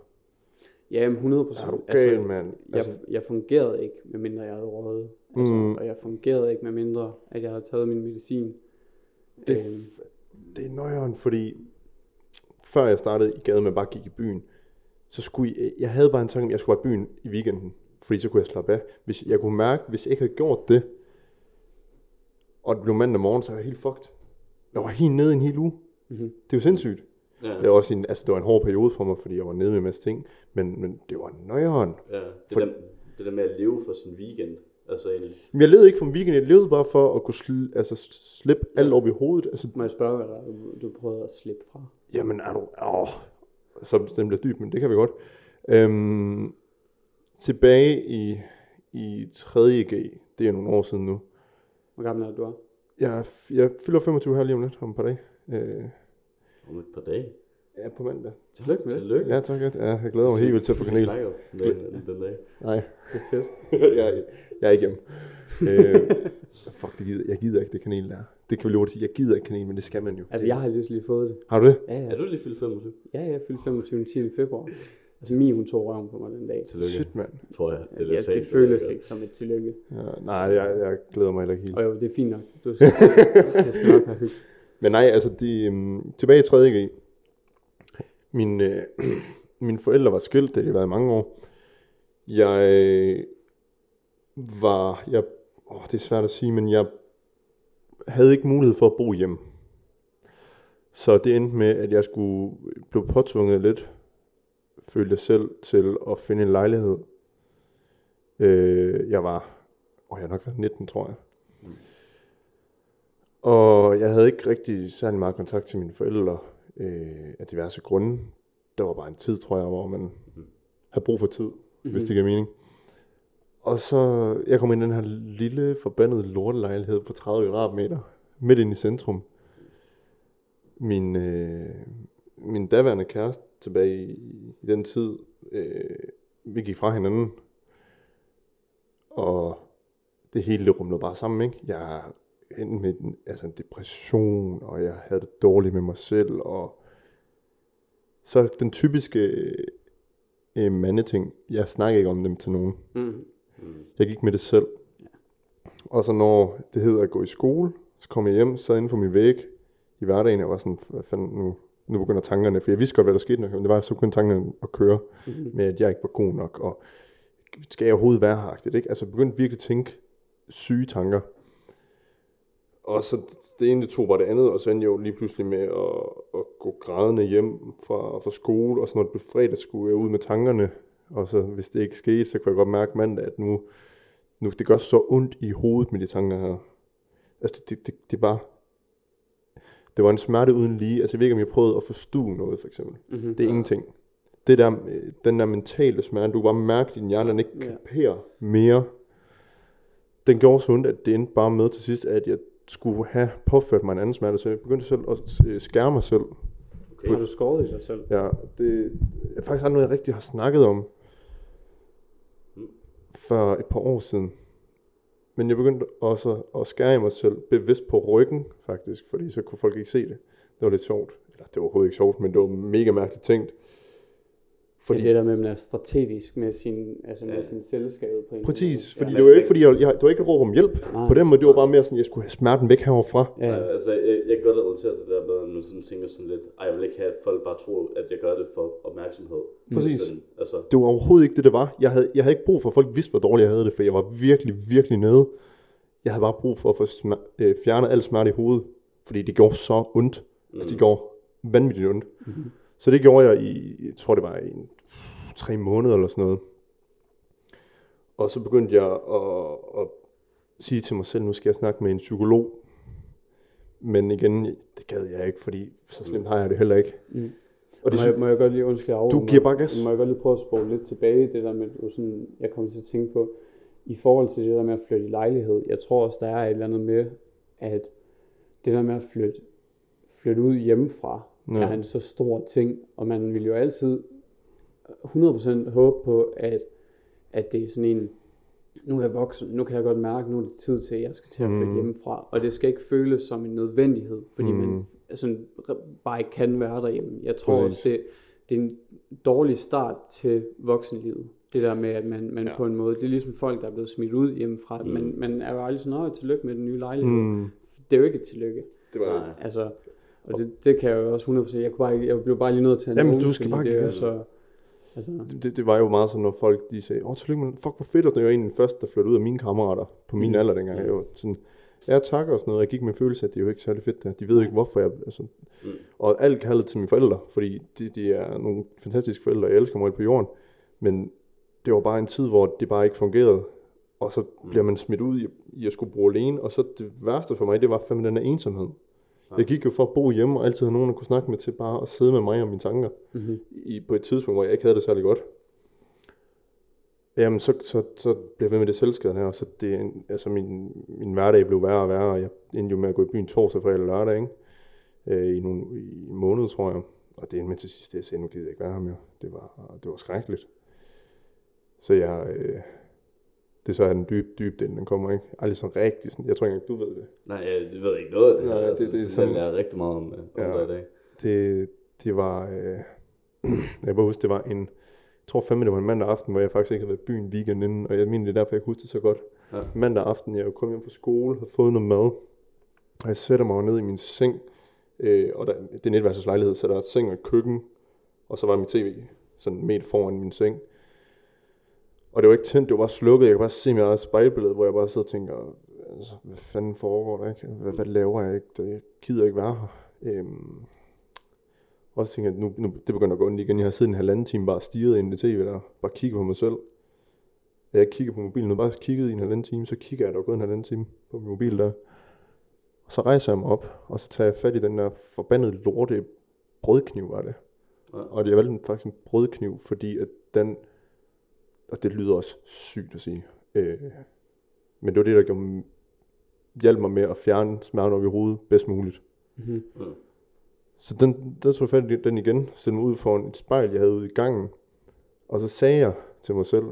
Ja, hundrede procent. Er du gal, altså, mand? Altså, jeg, jeg fungerede ikke, medmindre jeg havde røget. Altså, mm. Og jeg fungerede ikke, medmindre at jeg havde taget min medicin. Det, øhm. det er nøjeren, fordi før jeg startede i gaden, men bare gik i byen, så skulle jeg, jeg havde bare en tanke om, jeg skulle være i byen i weekenden, fordi så kunne jeg slappe af. Hvis jeg kunne mærke, hvis jeg ikke havde gjort det, og det blev mandag morgen, så var jeg helt fucked. Jeg var helt nede en hel uge. Mm-hmm. Det er jo sindssygt. Ja. Det var også en, altså det var en hård periode for mig, fordi jeg var nede med en masse ting, men, men det var nøjeren. Ja, det, for, der, det der med at leve for sin weekend. Altså egentlig. Men jeg levede ikke for en weekend, jeg levede bare for at kunne sl- altså slippe ja. alt op i hovedet. Altså, må jeg spørge, hvad du, du prøvede at slippe fra? Jamen er du, åh, så den bliver dyb, men det kan vi godt. Øhm, tilbage i, i tredje G, det er nogle år siden nu. Hvor gammel er du? Jeg, jeg fylder femogtyve her lige om lidt, om et par dage. Øh, Om et par dage? Ja, på mandag. Tillykke med det. Tillykke. Ja, tak. Ja, jeg glæder mig helt vildt til at få kanel. Jeg den, den dag. Nej. Det er fedt. jeg, jeg er ikke hjemme. øh, fuck, det gider, jeg gider ikke det kanel der. Det kan vi lort sige. Jeg gider ikke kanel, men det skal man jo. Altså, jeg har lige så lige fået det. Har du det? Ja, ja. Er du lige fyldt femogtyve? Ja, jeg fyldte femogtyve tiende februar. Altså, Mie, hun tog røven på mig den dag. Tillykke. Shit, mand. Tror jeg. Det, ja, det føles ikke som et tillykke. Ja, nej, jeg, jeg glæder mig heller ikke helt. Og jo, det er fint nok. Du skal, jeg skal nok have hyggeligt. Men nej, altså, de, um, tilbage i tredje G. Min, øh, mine forældre var skilt, det har været i mange år. Jeg var jeg, åh, det er svært at sige, men jeg havde ikke mulighed for at bo hjem. Så det endte med, at jeg skulle blive påtvunget lidt, følte jeg selv, til at finde en lejlighed. Øh, jeg var, åh, jeg har nok været nitten, tror jeg. Mm. Og jeg havde ikke rigtig særlig meget kontakt til mine forældre, øh, af diverse grunde. Der var bare en tid, tror jeg, hvor man mm. havde brug for tid, mm-hmm. hvis det giver mening. Og så, jeg kom ind i den her lille, forbandede lortelejlighed på tredive kvadratmeter, midt inde i centrum. Min, øh, min daværende kæreste tilbage i, i den tid, øh, vi gik fra hinanden, og det hele det rumlede bare sammen, ikke? Jeg endte med en, altså en depression, og jeg havde det dårligt med mig selv, og så den typiske øh, mandeting, jeg snakkede ikke om dem til nogen. Mm. Mm. Jeg gik med det selv. Ja. Og så når det hedder at gå i skole, så kom jeg hjem, sad inden for min væg i hverdagen, jeg var sådan, hvad fanden nu, nu begynder tankerne, for jeg vidste godt, hvad der skete, men det var så kun tankerne at køre, mm-hmm. med at jeg ikke var god nok, og skal jeg overhovedet være heragtigt, ikke? Altså jeg begyndte virkelig at tænke syge tanker, og så det ene, det tog bare det andet, og så endte jeg jo lige pludselig med at, at gå grædende hjem fra, fra skole, og så når det blev fredag, skulle jeg ud med tankerne, og så hvis det ikke skete, så kunne jeg godt mærke mandag, at nu, nu det gør så ondt i hovedet med de tanker her. Altså det, det, det, det er bare... Det var en smerte uden lige. Altså jeg ved ikke, om jeg prøvede at forstue noget, for eksempel. Mm-hmm. Det er ja. ingenting. Det der, den der mentale smerte, du kan bare mærke, at din hjerne ikke kaperer ja. mere. Den gjorde så ondt, at det endte bare med til sidst, at jeg skulle have påført mig en anden smerte. Så jeg begyndte selv at skære mig selv. Okay. Har du skåret i dig selv? Ja, det er faktisk aldrig noget, jeg rigtig har snakket om. For et par år siden. Men jeg begyndte også at skære i mig selv, bevidst på ryggen faktisk, fordi så kunne folk ikke se det. Det var lidt sjovt. Eller det var overhovedet ikke sjovt, men det var mega mærkeligt tænkt. Fordi det der med, at man er strategisk med sin, altså med ja. sin selvskade på en præcis, måde. Fordi ja. det var ikke, fordi jeg, jeg, det var ikke et råb om hjælp. Nej. På den måde, det var bare mere sådan, at jeg skulle have smerten væk heroverfra. Ja. Ja, altså, jeg, jeg kan godt lade relatere til det der med, at man sådan tænker sådan lidt, ej, jeg vil ikke have, at folk bare tror, at jeg gør det for opmærksomhed. Præcis. Sådan, altså. Det var overhovedet ikke det, det var. Jeg havde, jeg havde ikke brug for, at folk vidste, hvor dårligt jeg havde det, for jeg var virkelig, virkelig nede. Jeg havde bare brug for at få smer- fjerne al smerte i hovedet, fordi det gjorde så ondt. Mm. Altså, det gjorde vanvittigt ondt. Mm-hmm. Så det gjorde jeg i, jeg tror det var i en, tre måneder eller sådan noget. Og så begyndte jeg at, at sige til mig selv, nu skal jeg snakke med en psykolog. Men igen, det gad jeg ikke, fordi så slemt har jeg det heller ikke. Mm. Og det, må, jeg, må jeg godt lige undskylde af, du giver bare gas. Må jeg godt lige prøve at spole lidt tilbage, det der med, sådan, jeg kommer til at tænke på, i forhold til det der med at flytte i lejlighed. Jeg tror også, der er et eller andet med, at det der med at flytte, flytte ud hjemmefra, ja. er en så stor ting, og man vil jo altid hundrede procent håbe på, at, at det er sådan en, nu er jeg voksen, nu kan jeg godt mærke, nu er det tid til, at jeg skal til at flytte mm. hjemmefra, og det skal ikke føles som en nødvendighed, fordi mm. man altså, bare ikke kan være derhjemme. Jeg tror Præcis. også, det, det er en dårlig start til voksenlivet. Det der med, at man, man ja. på en måde, det er ligesom folk, der er blevet smidt ud hjemmefra, mm. man, man er jo aldrig sådan, åh, tillykke med den nye lejlighed. Mm. Det er jo ikke et tillykke. Det var det. Altså, og det, det kan jeg jo også hundrede procent. Jeg, kunne bare, jeg blev bare lige nødt til at tage en uge, fordi bare det er så... Altså. Det, det var jo meget sådan, når folk de sagde, åh, tillykke, man, fuck, hvor fedt, og jeg var egentlig den første, der flyttede ud af mine kammerater på min mm. alder dengang. Jeg var sådan, ja, tak og sådan noget. Jeg gik med følelse, at det er jo ikke særlig fedt der. De ved jo ikke, hvorfor jeg... Altså. Mm. Og alt kaldet til mine forældre, fordi de, de er nogle fantastiske forældre, jeg elsker mig på jorden. Men det var bare en tid, hvor det bare ikke fungerede. Og så mm. bliver man smidt ud i, i at skulle bruge alene. Og så det værste for mig, det var fandme den her ensomhed. Jeg gik jo for at bo hjemme, og altid havde nogen, der kunne snakke med til bare at sidde med mig og mine tanker. Mm-hmm. I, på et tidspunkt, hvor jeg ikke havde det særlig godt. Jamen, så, så, så blev jeg ved med det selvskade her, og så det, altså min, min hverdag blev værre og værre, og jeg endte jo med at gå i byen torsdag, fredag og lørdag, ikke? Øh, i, nogle, i en måned, tror jeg. Og det endte med til sidst, jeg sagde, nu gider jeg ikke være her mere. Det var, det var skrækkeligt. Så jeg... Øh, det så er den dybe, dybe del, den kommer ikke aldrig så rigtig sådan. Jeg tror ikke engang, du ved det. Nej, jeg ved ikke noget af det her. Nej, det, altså, det, det er sådan, den er rigtig meget om, om ja, dig i dag. Det, det var, øh, jeg bare husker, det var en, jeg tror fandme, det var en mandag aften, hvor jeg faktisk ikke havde været i byen weekenden inden, og jeg mener, det er derfor, jeg kunne huske det så godt. Ja. Mandag aften, jeg kom hjem fra skole, havde fået noget mad, og jeg sætter mig ned i min seng, øh, og der, det er en etværelseslejlighed, så der er et seng og et køkken, og så var min tv sådan en meter foran min seng. Og det var ikke tændt, det var bare slukket. Jeg kan bare se mit eget spejlbillede, hvor jeg bare sidder og tænker, altså, hvad fanden foregår der, ikke? Hvad, hvad laver jeg, ikke? Jeg gider ikke være her. Øhm, og så tænker jeg, nu, nu, det begynder at gå ondt igen. Jeg har siddet en halvanden time bare stirret ind i tv der, bare kigget på mig selv. Jeg kigger på mobilen, nu bare kigget i en halvanden time, så kigger jeg, der var gået en halvanden time på min mobil der. Og så rejser jeg mig op, og så tager jeg fat i den der forbandede lorte brødkniv, var det. Ja. Og jeg valgte faktisk en brødkniv, fordi at den, og det lyder også sygt at sige, øh, men det var det, der gjorde, hjalp mig med at fjerne smerten op i hovedet bedst muligt. Mm-hmm. Ja. Så den, der tog jeg fat i den igen, sætte mig ud foran et spejl, jeg havde ude i gangen, og så sagde jeg til mig selv,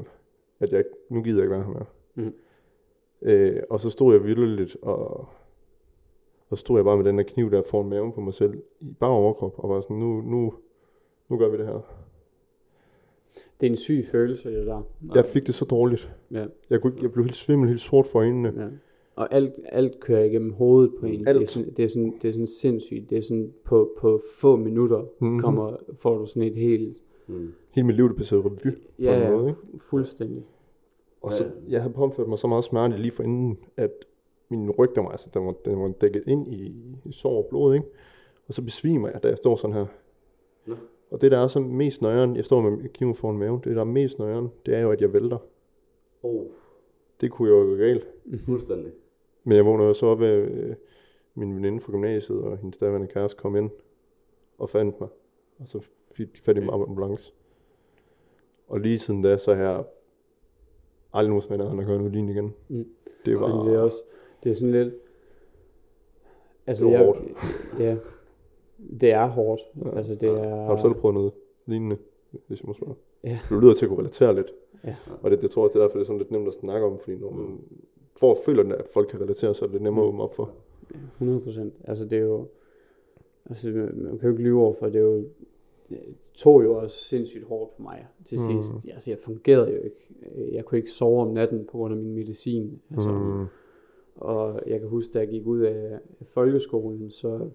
at jeg, nu gider jeg ikke være her mere. Mm. Øh, og så stod jeg vildeligt, og, og stod jeg bare med den der kniv der foran maven på mig selv, i bare overkrop, og var sådan, nu, nu, nu gør vi det her. Det er en syg følelse, det der. Nej. Jeg fik det så dårligt. Ja. Jeg, kunne, jeg blev helt svimmel, helt sort for øjnene. Ja. Og alt, alt kører igennem hovedet på en. Alt. Det er sådan, det er sådan, det er sådan sindssygt. Det er sådan, på, på få minutter mm-hmm. kommer, får du sådan et helt... Mm. Hele mit liv, det passede revy ja, på en måde, ikke? Ja, fuldstændig. Og så, jeg havde påført mig så meget smerte lige forinden, at min ryg, der var, altså, der var, der var dækket ind i, i sår og blod, ikke? Og så besvimer jeg, da jeg står sådan her. Ja. Og det, der er så mest nøjeren, jeg står med kniven foran maven, det, der er mest nøjeren, det er jo, at jeg vælter. Oh. Det kunne jo gå galt. Fuldstændig. Men jeg vågnede så op af øh, min veninde fra gymnasiet, og hendes daværende kæreste kom ind og fandt mig. Og så fik de fat i mig af ambulance. Og lige siden da, så har jeg aldrig nogen smager, han har kørt noget lignende igen. Mm. Det var... Det er også... Det er sådan lidt... Altså, det er hårdt. Ja. Det er hårdt. Ja. Altså, det ja. er... Har du selv prøvet noget lignende, hvis jeg må spørge? Ja. Du lyder til at kunne relatere lidt. Ja. Og det, det tror jeg, det er derfor, det er sådan lidt nemt at snakke om, fordi når man får og føler, at folk kan relatere sig, er det nemmere at åbne op for. hundrede procent. Altså, det er jo... Altså, man kan jo ikke lyve over for, det er jo... Det tog jo også sindssygt hårdt på mig til sidst. Mm. Altså, jeg fungerede jo ikke. Jeg kunne ikke sove om natten på grund af min medicin. Altså, mm. Og jeg kan huske, da jeg gik ud af folkeskolen, så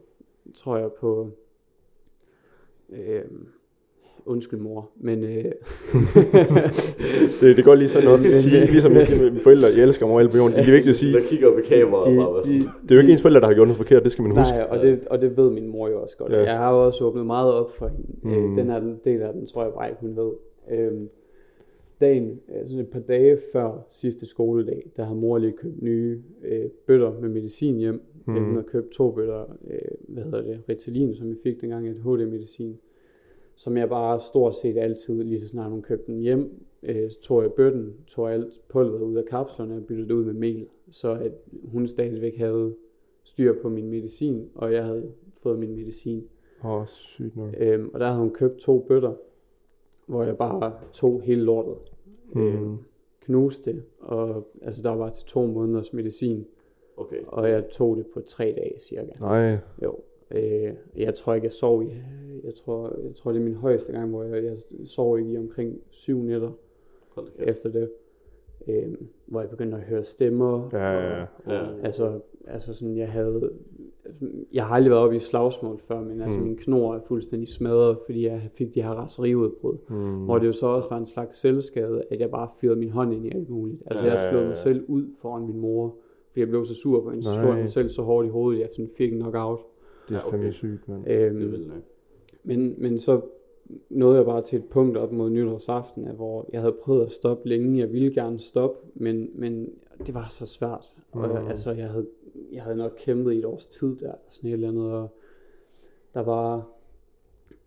tror jeg på... Øh, undskyld mor, men... Øh, det, det går lige sådan også at sige, ligesom mine forældre, jeg elsker mor, det er vigtigt at sige... Der kigger op i kameraet og bare... De, de, det er jo ikke de, ens forældre, der har gjort noget forkert, det skal man nej, huske. Nej, og det, og det ved min mor jo også godt. Ja. Jeg har jo også åbnet meget op for hende. Mm. Den her del af den, tror jeg bare ikke, hun ved. Øhm, dagen, altså et par dage før sidste skoledag, der har mor lige købt nye øh, bøtter med medicin hjem. Mm. Hun har købt to bøtter, øh, hvad hedder det, Ritalin, som jeg fik dengang, et H D-medicin. Som jeg bare stort set altid, lige så snart hun købte den hjem, øh, tog jeg bøtten, tog alt pulveret ud af kapslerne og byttede det ud med mel, så at hun stadigvæk havde styr på min medicin, og jeg havde fået min medicin. Åh, oh, sygt nok. Øhm, og der havde hun købt to bøtter, hvor jeg bare tog hele lortet, mm. øhm, knuste det, og altså, der var til to måneders medicin, okay. Og jeg tog det på tre dage cirka. Nej. Jo. Jeg tror ikke, jeg sov i, jeg tror, jeg tror det er min højeste gang, hvor jeg, jeg sov i omkring syv nætter efter det, øh, hvor jeg begyndte at høre stemmer. Ja, og, ja, ja. Og, altså, altså sådan, jeg havde, jeg har aldrig været oppe i slagsmål før, men altså mm. min knor er fuldstændig smadret, fordi jeg fik de her raseriudbrud, mm. hvor det jo så også var en slags selvskade, at jeg bare fyrede min hånd ind i alt muligt. Altså ja, jeg slog mig ja. selv ud foran min mor, fordi jeg blev så sur på hende, så slog mig selv så hårdt i hovedet, at jeg sådan fik en knockout. Det er ja, okay. fandme sygt, mand. Øhm, men, men så nåede jeg bare til et punkt op mod nytårsaften, hvor jeg havde prøvet at stoppe længe. Jeg ville gerne stoppe, men, men det var så svært. Og mm. jeg, altså, jeg, havde, jeg havde nok kæmpet i et års tid der, sådan et eller andet. Og der var...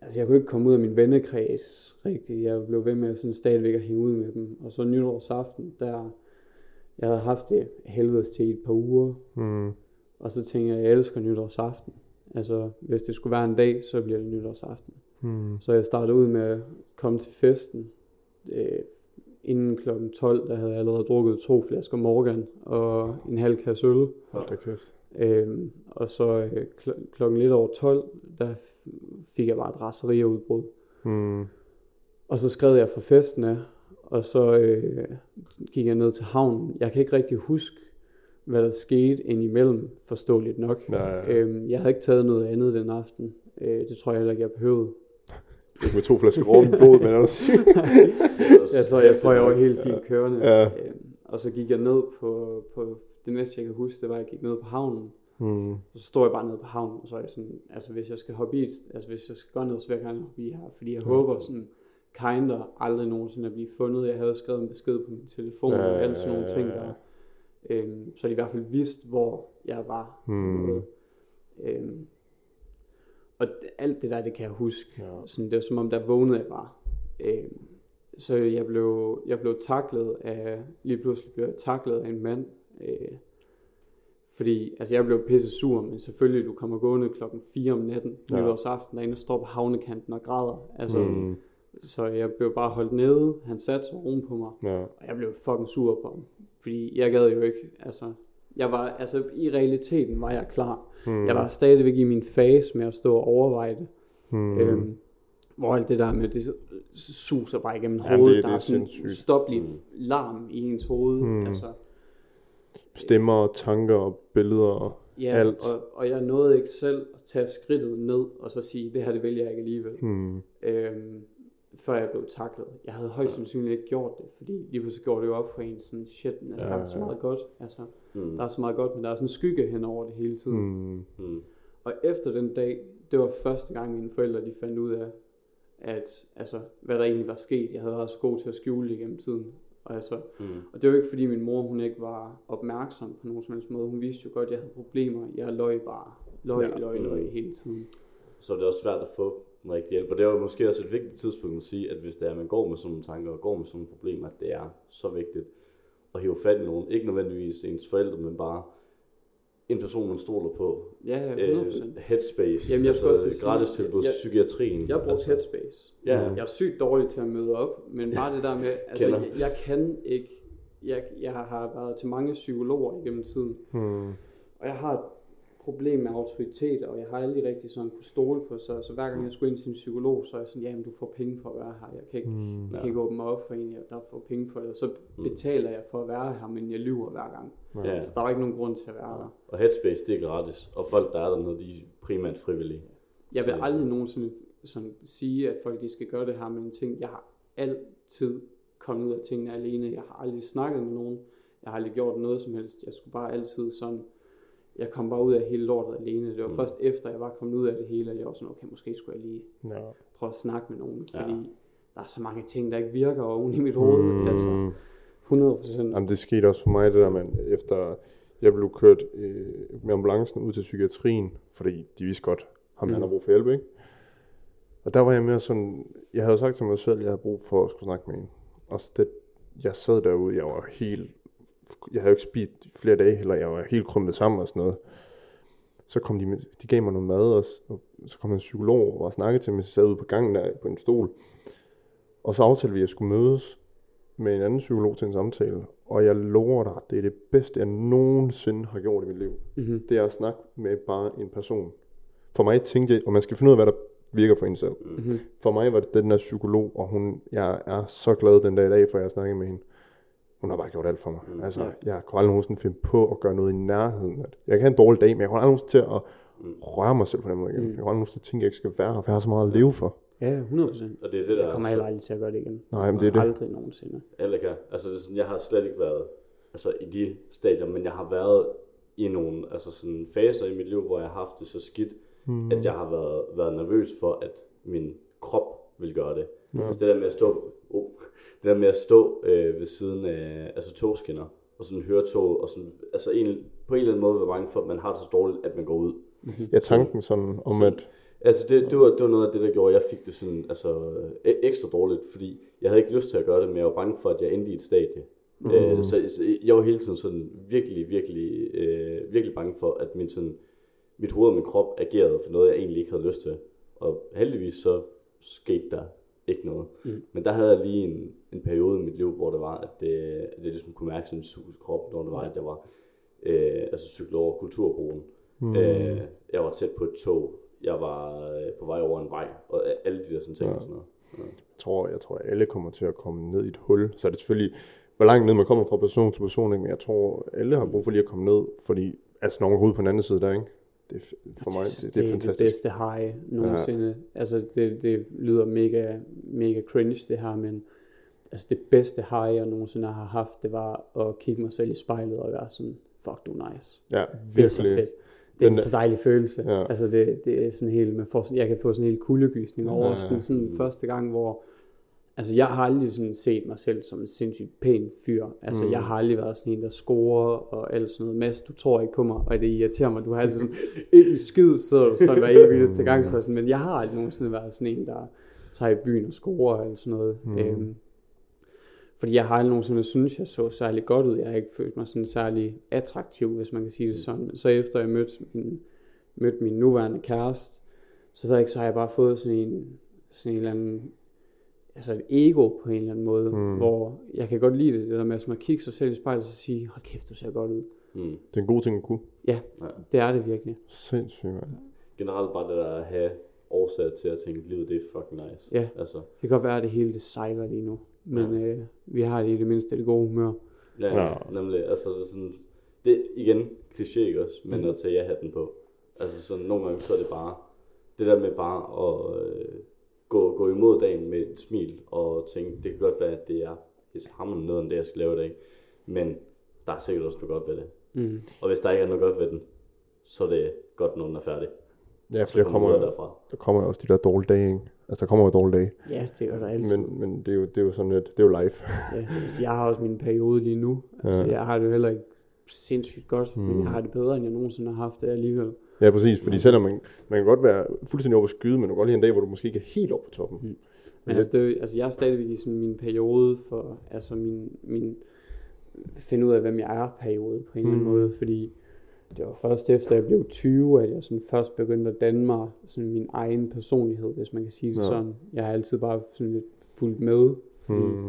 Altså, jeg kunne ikke komme ud af min vennekreds rigtigt. Jeg blev ved med sådan stadigvæk at hænge ud med dem. Og så nytårsaften, der... Jeg havde haft det helvedes til et par uger. Mm. Og så tænkte jeg, at jeg elsker nytårsaften. Altså, hvis det skulle være en dag, så bliver det nytårsaften. Hmm. Så jeg startede ud med at komme til festen. Øh, inden klokken tolv, der havde jeg allerede drukket to flasker Morgan og en halv kasse øl. Hold da kæft. Øhm, og så øh, kl- klokken lidt over tolv, der f- fik jeg bare et raseriudbrud. Hmm. Og så skred jeg fra festen af, og så øh, gik jeg ned til havnen. Jeg kan ikke rigtig huske, hvad der skete indimellem, forståeligt nok. Nej, ja. øhm, jeg havde ikke taget noget andet den aften. Øh, det tror jeg heller ikke, jeg behøvede. Ikke med to flasker rum i blodet, men ellers... jeg tror, jeg, tror, jeg var helt fint kørende. Ja. Og så gik jeg ned på, på... Det næste, jeg kan huske, det var, at jeg gik ned på havnen. Mm. Og så står jeg bare nede på havnen, og så er jeg sådan... Altså, hvis jeg skal hoppe i... Altså, hvis jeg skal gå ned, så vil jeg gerne hoppe i her. Fordi jeg ja. håber sådan... kinder aldrig nogensinde at blive fundet. Jeg havde skrevet en besked på min telefon ja, og alt sådan nogle ting der. Øhm, så de i hvert fald vidste, hvor jeg var. Hmm. Øhm, og alt det der, det kan jeg huske. Ja. Sådan, det var som om, der vågnede jeg bare. Øhm, så jeg blev, jeg blev taklet af, lige pludselig blev jeg taklet af en mand. Øh, fordi, altså jeg blev pisse sur, men selvfølgelig, du kommer gående klokken fire om natten, ja. nytårsaften, derinde står på havnekanten og græder. Altså... Hmm. Så jeg blev bare holdt nede, han satte sig oven på mig, ja. og jeg blev fucking sur på ham, fordi jeg gad jo ikke, altså, jeg var, altså i realiteten var jeg klar, mm. jeg var stadigvæk i min fase med at stå og overveje det, mm. øhm, hvor alt det der med, det suser bare igennem ja, hovedet, det, der det er sådan en stoplig mm. larm i ens hoved, mm. altså. Stemmer, tanker og billeder og ja, alt. Og, og jeg nåede ikke selv at tage skridtet ned og så sige, det her det vil jeg ikke alligevel. Mm. Øhm, før jeg blev taklet. Jeg havde højst sandsynligt ikke gjort det, fordi lige pludselig gjorde det jo op for en sådan, shit, men altså, ja, der er så meget godt, altså, mm. der er så meget godt, men der er sådan en skygge hen over det hele tiden. Mm. Mm. Og efter den dag, det var første gang mine forældre, de fandt ud af, at, altså, hvad der egentlig var sket. Jeg havde været så god til at skjule det gennem tiden. Og, altså, mm. og det var jo ikke, fordi min mor, hun ikke var opmærksom på nogen som helst måde. Hun vidste jo godt, at jeg havde problemer. Jeg løj bare. Løj, ja. løj, løj, løj hele tiden. Så det var svært at få rigtig hjælp. Og det er jo måske også et vigtigt tidspunkt at sige, at hvis det er, at man går med sådan nogle tanker og går med sådan nogle problemer, at det er så vigtigt at hive fat i nogen. Ikke nødvendigvis ens forældre, men bare en person, man stoler på. Ja, ja, hundrede procent. Headspace. Jamen, jeg skal altså også gratis tilbud til psykiatrien. Jeg bruger altså Headspace. Ja. Jeg er sygt dårlig til at møde op, men bare det der med, altså jeg, jeg kan ikke, jeg, jeg har været til mange psykologer igennem tiden, hmm. og jeg har problem med autoritet, og jeg har aldrig rigtig sådan kunne stole på, så, så hver gang jeg skulle ind til en psykolog, så er jeg sådan, jamen du får penge for at være her, jeg kan ikke, mm, jeg ja. kan ikke åbne mig op for en, jeg der får penge for det, og så betaler jeg for at være her, men jeg lyver hver gang, ja. så der er ikke nogen grund til at være der. Og Headspace, det er gratis, og folk der er der noget, de er primært frivillige. Jeg vil aldrig nogensinde sådan sige, at folk de skal gøre det her, men ting, jeg har altid kommet ud af tingene alene, jeg har aldrig snakket med nogen, jeg har aldrig gjort noget som helst, jeg skulle bare altid sådan, jeg kom bare ud af hele lortet alene. Det var mm. først efter, jeg var kommet ud af det hele, at jeg var sådan, okay, måske skulle jeg lige ja. prøve at snakke med nogen, fordi ja. der er så mange ting, der ikke virker oven i mit hoved. Mm. Altså, hundrede procent. Jamen, det skete også for mig, det der, man, efter jeg blev kørt øh, med ambulancen ud til psykiatrien, fordi de vidste godt, ham mm. han har brug for hjælp, ikke? Og der var jeg mere sådan, jeg havde sagt til mig selv, at jeg havde brug for at skulle snakke med en. Og så det, jeg sad derude, jeg var helt... Jeg havde jo ikke spist flere dage, eller jeg var helt krummet sammen og sådan noget. Så kom de, de gav mig noget mad, og så kom en psykolog og snakkede til mig, så sad ude på gangen der på en stol. Og så aftalte vi, at jeg skulle mødes med en anden psykolog til en samtale. Og jeg lover dig, det er det bedste, jeg nogensinde har gjort i mit liv. Mm-hmm. Det er at snakke med bare en person. For mig tænkte jeg, og man skal finde ud af, hvad der virker for en selv. Mm-hmm. For mig var det den der psykolog, og hun, jeg er så glad den dag i dag, for jeg snakkede med hende. Hun har bare gjort alt for mig. Mm. Altså, jeg kunne aldrig nogensinde finde på at gøre noget i nærheden. Jeg kan have en dårlig dag, men jeg kunne aldrig nogensinde til at røre mig selv på den måde igen. Mm. Jeg kunne aldrig nogensinde tænke, at jeg ikke skal være her, for jeg har så meget at leve for. Ja, hundrede procent. Og det er det, der jeg kommer heller aldrig til at gøre det igen. Nej, men det er det. Aldrig nogensinde. Eller kan. Altså, det er sådan, jeg har slet ikke været altså, i de stadier, men jeg har været i nogle altså, sådan, faser i mit liv, hvor jeg har haft det så skidt, mm. at jeg har været, været nervøs for, at min krop vil gøre det. Mm. Altså, det der med at stå... Oh. Det der med at stå øh, ved siden af altså togskinner og sådan høre toget og sådan altså en, på en eller anden måde være bange for at man har det så dårligt at man går ud. Ja, tanken sådan om sådan, at altså det, det, var, det var noget af det der gjorde at jeg fik det sådan altså ekstra dårligt, fordi jeg havde ikke lyst til at gøre det, men jeg var bange for at jeg endte i et stadie. Mm. Øh, så, så jeg var hele tiden sådan virkelig virkelig øh, virkelig bange for at min sådan mit hoved og min krop agerede for noget jeg egentlig ikke havde lyst til. Og heldigvis så skete der ikke noget. Mm. Men der havde jeg lige en, en periode i mit liv, hvor det var, at det, at det ligesom kunne mærke sådan en sus i kroppen, når det var, at jeg var øh, altså cyklet over Kulturbroen. Mm. Øh, jeg var tæt på et tog. Jeg var øh, på vej over en vej. Og alle de der sådan ting ja. og sådan noget. Ja. Jeg tror, jeg tror, at alle kommer til at komme ned i et hul. Så er det selvfølgelig, hvor langt ned man kommer fra person til person, ikke? Men jeg tror, alle har brug for lige at komme ned, fordi altså nogen er hovedet på den anden side der, ikke? Det er for mig, det, det, det er fantastisk. Det bedste high nogensinde. Ja. Altså det, det lyder mega, mega cringe det her, men altså det bedste high jeg nogensinde har haft, det var at kigge mig selv i spejlet og være sådan, fuck du nice. Ja, virkelig. Det er så fedt. Det er en så dejlig følelse. Ja. Altså det, det er sådan helt, man får sådan, jeg kan få sådan en hel kuldegysning over ja. sådan, sådan mm. første gang, hvor altså jeg har aldrig sådan set mig selv som en sindssygt pæn fyr. Altså mm. jeg har aldrig været sådan en, der scorer og alt sådan noget. Mads, du tror ikke på mig, og det irriterer mig. Du har altid sådan, ikke skid, sidder du sådan hver eneste gang. Så sådan, men jeg har aldrig nogensinde været sådan en, der tager i byen og scorer og alt sådan noget. Mm. Øhm, fordi jeg har aldrig nogensinde synes jeg så særlig godt ud. Jeg har ikke følt mig sådan særlig attraktiv, hvis man kan sige det sådan. Men så efter jeg mødte min, mødte min nuværende kæreste, så ved jeg ikke, så har jeg bare fået sådan en, sådan en eller anden... altså et ego på en eller anden måde, mm. hvor jeg kan godt lide det, det der med at kigge sig selv i spejlet og sige, hold kæft, du ser godt ud. Mm. Det er en god ting at kunne. Ja, ja. Det er det virkelig. Sindssygt, man. Generelt bare det der at have årsag til at tænke, livet det er fucking nice. Ja, altså. Det kan godt være, at det hele det sejler lige nu, men ja. øh, vi har det i det mindste det gode humør. Ja, ja. Nemlig. Altså det er sådan, det igen, kliché ikke også, men mm. at tage ja-hatten på. Altså sådan, nogle gange så er det bare, det der med bare at... Øh, Gå, gå imod dagen med et smil og tænke, det kan godt være, at det er hammerende noget, end det jeg skal lave i dag. Men der er sikkert også noget godt ved det. Mm. Og hvis der ikke er noget godt ved den, så er det godt, når den er færdig. Ja, for der kommer, derfra. der kommer også de der dårlige dage, ikke? Altså der kommer jo dårlige dage. Ja, det gør der altid. Men, men det, er jo, det er jo sådan lidt, det er jo life. Ja, altså, jeg har også min periode lige nu. Altså ja. Jeg har det heller ikke sindssygt godt, mm. men jeg har det bedre, end jeg nogensinde har haft det alligevel. Ja, præcis, fordi selvom man, man kan godt være fuldstændig oppe at skyde, men du kan godt lide en dag, hvor du måske ikke er helt oppe på toppen. Mm. Men altså, det, altså, jeg er stadigvæk i sådan min periode for, altså min, min finde ud af, hvem jeg er periode på en mm. eller anden måde, fordi det var først efter, jeg blev tyve, at jeg sådan først begyndte at danne mig sådan min egen personlighed, hvis man kan sige det ja. sådan. Jeg har altid bare sådan lidt fulgt med, fordi mm.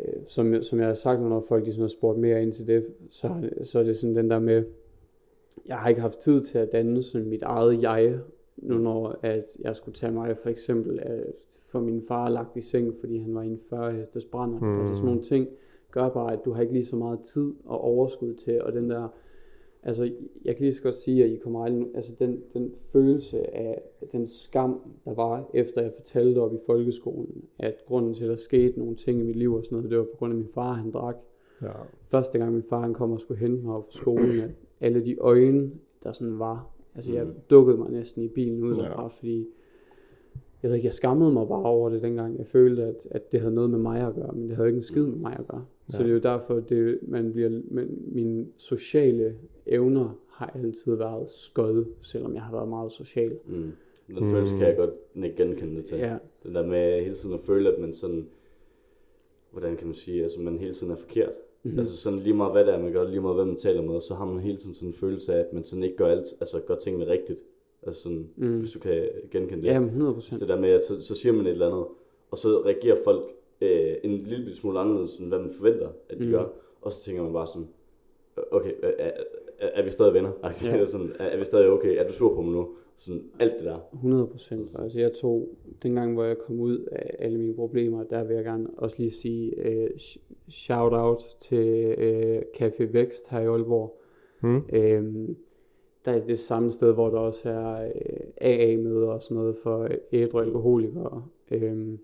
øh, som, som jeg har sagt, når folk de sådan har spurgt mere ind til det, så, så er det sådan den der med, jeg har ikke haft tid til at danne sådan mit eget jeg, nu når at jeg skulle tage mig for eksempel for min far lagt i seng, fordi han var en fyrre hestes brænder. Mm. Altså sådan nogle ting gør bare, at du har ikke lige så meget tid og overskud til, og den der, altså jeg kan lige så godt sige, at I kommer aldrig, altså den, den følelse af den skam, der var, efter jeg fortalte op i folkeskolen, at grunden til, at der skete nogle ting i mit liv og sådan noget, det var på grund af min far, han drak. Ja. Første gang min far, han kom og skulle hente mig op på skolen, at alle de øjne, der sådan var. Altså jeg dukkede mig næsten i bilen ud derfra, ja. fordi jeg ved ikke, jeg skammede mig bare over det dengang. Jeg følte, at, at det havde noget med mig at gøre, men det havde ikke en skid med mig at gøre. Ja. Så det er jo derfor, det man bliver, men mine sociale evner har altid været skøde, selvom jeg har været meget social. Mm. Den følelse kan jeg godt ikke genkende det til. Ja. Den der med hele tiden at føle, at man sådan, hvordan kan man sige, altså man hele tiden er forkert. Mm-hmm. Altså sådan lige meget hvad det er, man gør, lige meget hvad man taler med, så har man hele tiden sådan en følelse af, at man sådan ikke gør alt, altså gør tingene rigtigt. Altså sådan, mm. hvis du kan genkende det. Jamen, hundrede procent. Det der med, at så, så siger man et eller andet, og så reagerer folk øh, en lille smule anderledes, end hvad man forventer, at de mm. gør. Og så tænker man bare sådan, okay, er, er, er, er vi stadig venner? Ja. Sådan, er, er vi stadig okay? Er du sur på mig nu? Sådan alt det der. hundrede procent. Altså jeg tog, dengang hvor jeg kom ud af alle mine problemer, der vil jeg gerne også lige sige øh, shout out til øh, Café Vækst her i Aalborg. Mm. Øhm, der er det samme sted, hvor der også er øh, A A-møder og sådan noget for ædre alkoholikere. Øhm,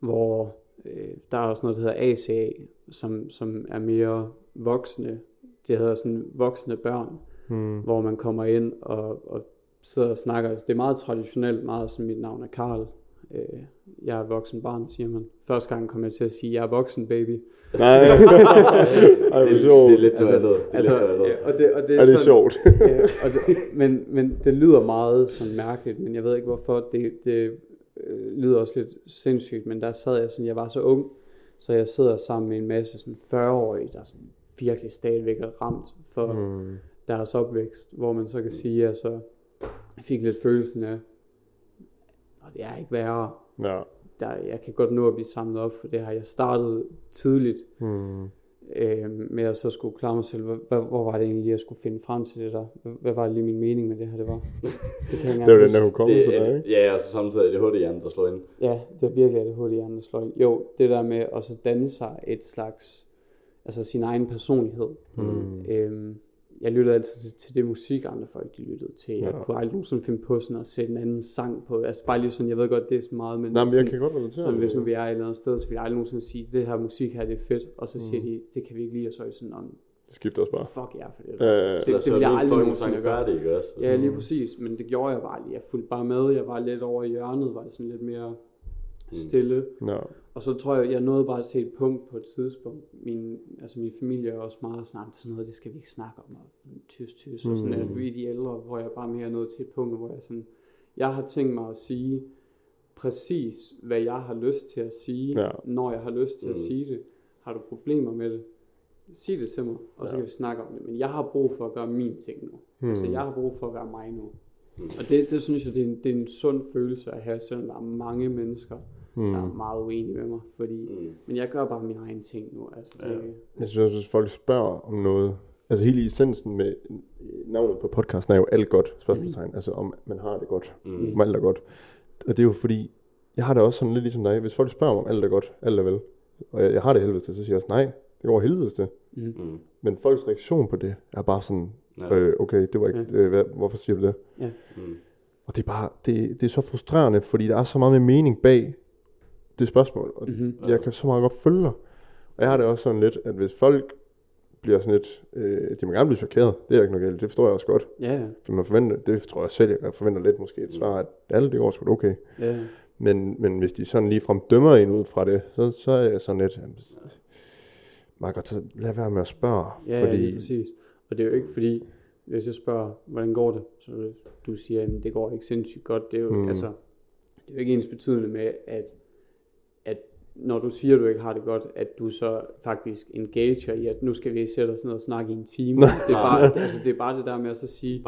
hvor øh, der er også noget, der hedder A C A, som, som er mere voksne. Det hedder sådan voksne børn, mm. hvor man kommer ind og, og sidder og snakker. Altså, det er meget traditionelt, meget som mit navn er Karl. Øh, jeg er voksen barn, siger man. Første gang kom jeg til at sige, jeg er voksen, baby. Nej, det, det er lidt noget andet. Altså, og det er sjovt. Ja, og det, men, men det lyder meget sådan mærkeligt, men jeg ved ikke hvorfor. Det, det øh, lyder også lidt sindssygt, men der sad jeg sådan, jeg var så ung, så jeg sidder sammen med en masse sådan fyrre-årige, der sådan virkelig stadigvæk er ramt for mm. deres opvækst, hvor man så kan sige, at så fik lidt følelsen af, og det er ikke værre. Ja. Der, jeg kan godt nå at blive samlet op for det her. Jeg startede tidligt mm. øh, med at så skulle klare mig selv. Hvor, hvor var det egentlig, jeg skulle finde frem til det der? Hvad var det lige min mening med det her, det var? Det, det var den der hukommelse der, ikke? Ja, og så samtidig det A D H D-hjernen, der slår ind. Ja, det er virkelig A D H D-hjernen, der slår ind. Jo, det der med at så danne sig et slags, altså sin egen personlighed. Mm. Øhm, jeg lyttede altid til det musik, andre folk de lyttede til. Jeg ja. kunne aldrig nogensinde finde på sådan at sætte en anden sang på. Altså bare lige sådan, jeg ved godt, det er så meget, men, nej, men sådan, jeg kan godt relatere, sådan, hvis nu vi er et eller andet sted, så vil jeg aldrig nogensinde sige, det her musik her, det er fedt. Og så mm. siger de, det kan vi ikke lide, og så er sådan om, det skifter også bare. Fuck jer for det. Øh, det, det, det ville jeg aldrig nogensinde gøre. Det, ikke også? Ja, lige mm. præcis, men det gjorde jeg bare lige. Jeg fulgte bare med, jeg var lidt over i hjørnet, var det sådan lidt mere stille. Mm. No. Og så tror jeg, jeg nåede bare til et punkt på et tidspunkt. Min, altså min familie er også meget snart sådan noget, det skal vi ikke snakke om. Tys, tys, mm. og sådan at vi er de ældre, hvor jeg bare mere nåede til et punkt, hvor jeg sådan, jeg har tænkt mig at sige præcis, hvad jeg har lyst til at sige, ja. når jeg har lyst til mm. at sige det. Har du problemer med det? Sig det til mig, og ja. så kan vi snakke om det. Men jeg har brug for at gøre min ting nu. Mm. Altså jeg har brug for at være mig nu. Mm. Og det, det synes jeg, det er, en, det er en sund følelse at have, selvom der er mange mennesker, mm. der er meget uenige med mig. Fordi, mm. men jeg gør bare min egen ting nu. Altså, det, ja. Jeg synes også, hvis folk spørger om noget, altså hele essensen med navnet på podcasten er jo alt godt, spørgsmålstegn, mm. altså om man har det godt, mm. om alt er godt. Og det er jo fordi, jeg har det også sådan lidt ligesom dig, hvis folk spørger mig om alt er godt, alt er vel, og jeg, jeg har det helvedes til, så siger jeg også nej. Det går helvedes det. Mm. Men folks reaktion på det er bare sådan, øh, okay, det var ikke, ja. øh, hvad, hvorfor siger du det? Ja. Mm. Og det er bare, det, det er så frustrerende, fordi der er så meget med mening bag det spørgsmål, og mm-hmm. jeg kan så meget godt følge dig. Og jeg har det også sådan lidt, at hvis folk bliver sådan lidt, øh, de må gerne blive chokeret, det er ikke noget galt, det forstår jeg også godt. Ja. For man forventer, det tror jeg selv, jeg forventer lidt måske et svar, at alle det går sgu okay. Ja. Men, men hvis de sådan ligefrem dømmer en ud fra det, så, så er jeg sådan lidt, jamen, man kan godt lade være med at spørge. Ja, fordi... ja, præcis. Og det er jo ikke fordi, hvis jeg spørger, hvordan går det? Så du siger, at det går ikke sindssygt godt. Det er jo, mm. altså, det er jo ikke ens betydende med, at, at når du siger, at du ikke har det godt, at du så faktisk engager i, at nu skal vi sætte os ned og snakke i en time. Det er, bare, altså, det er bare det der med at så sige,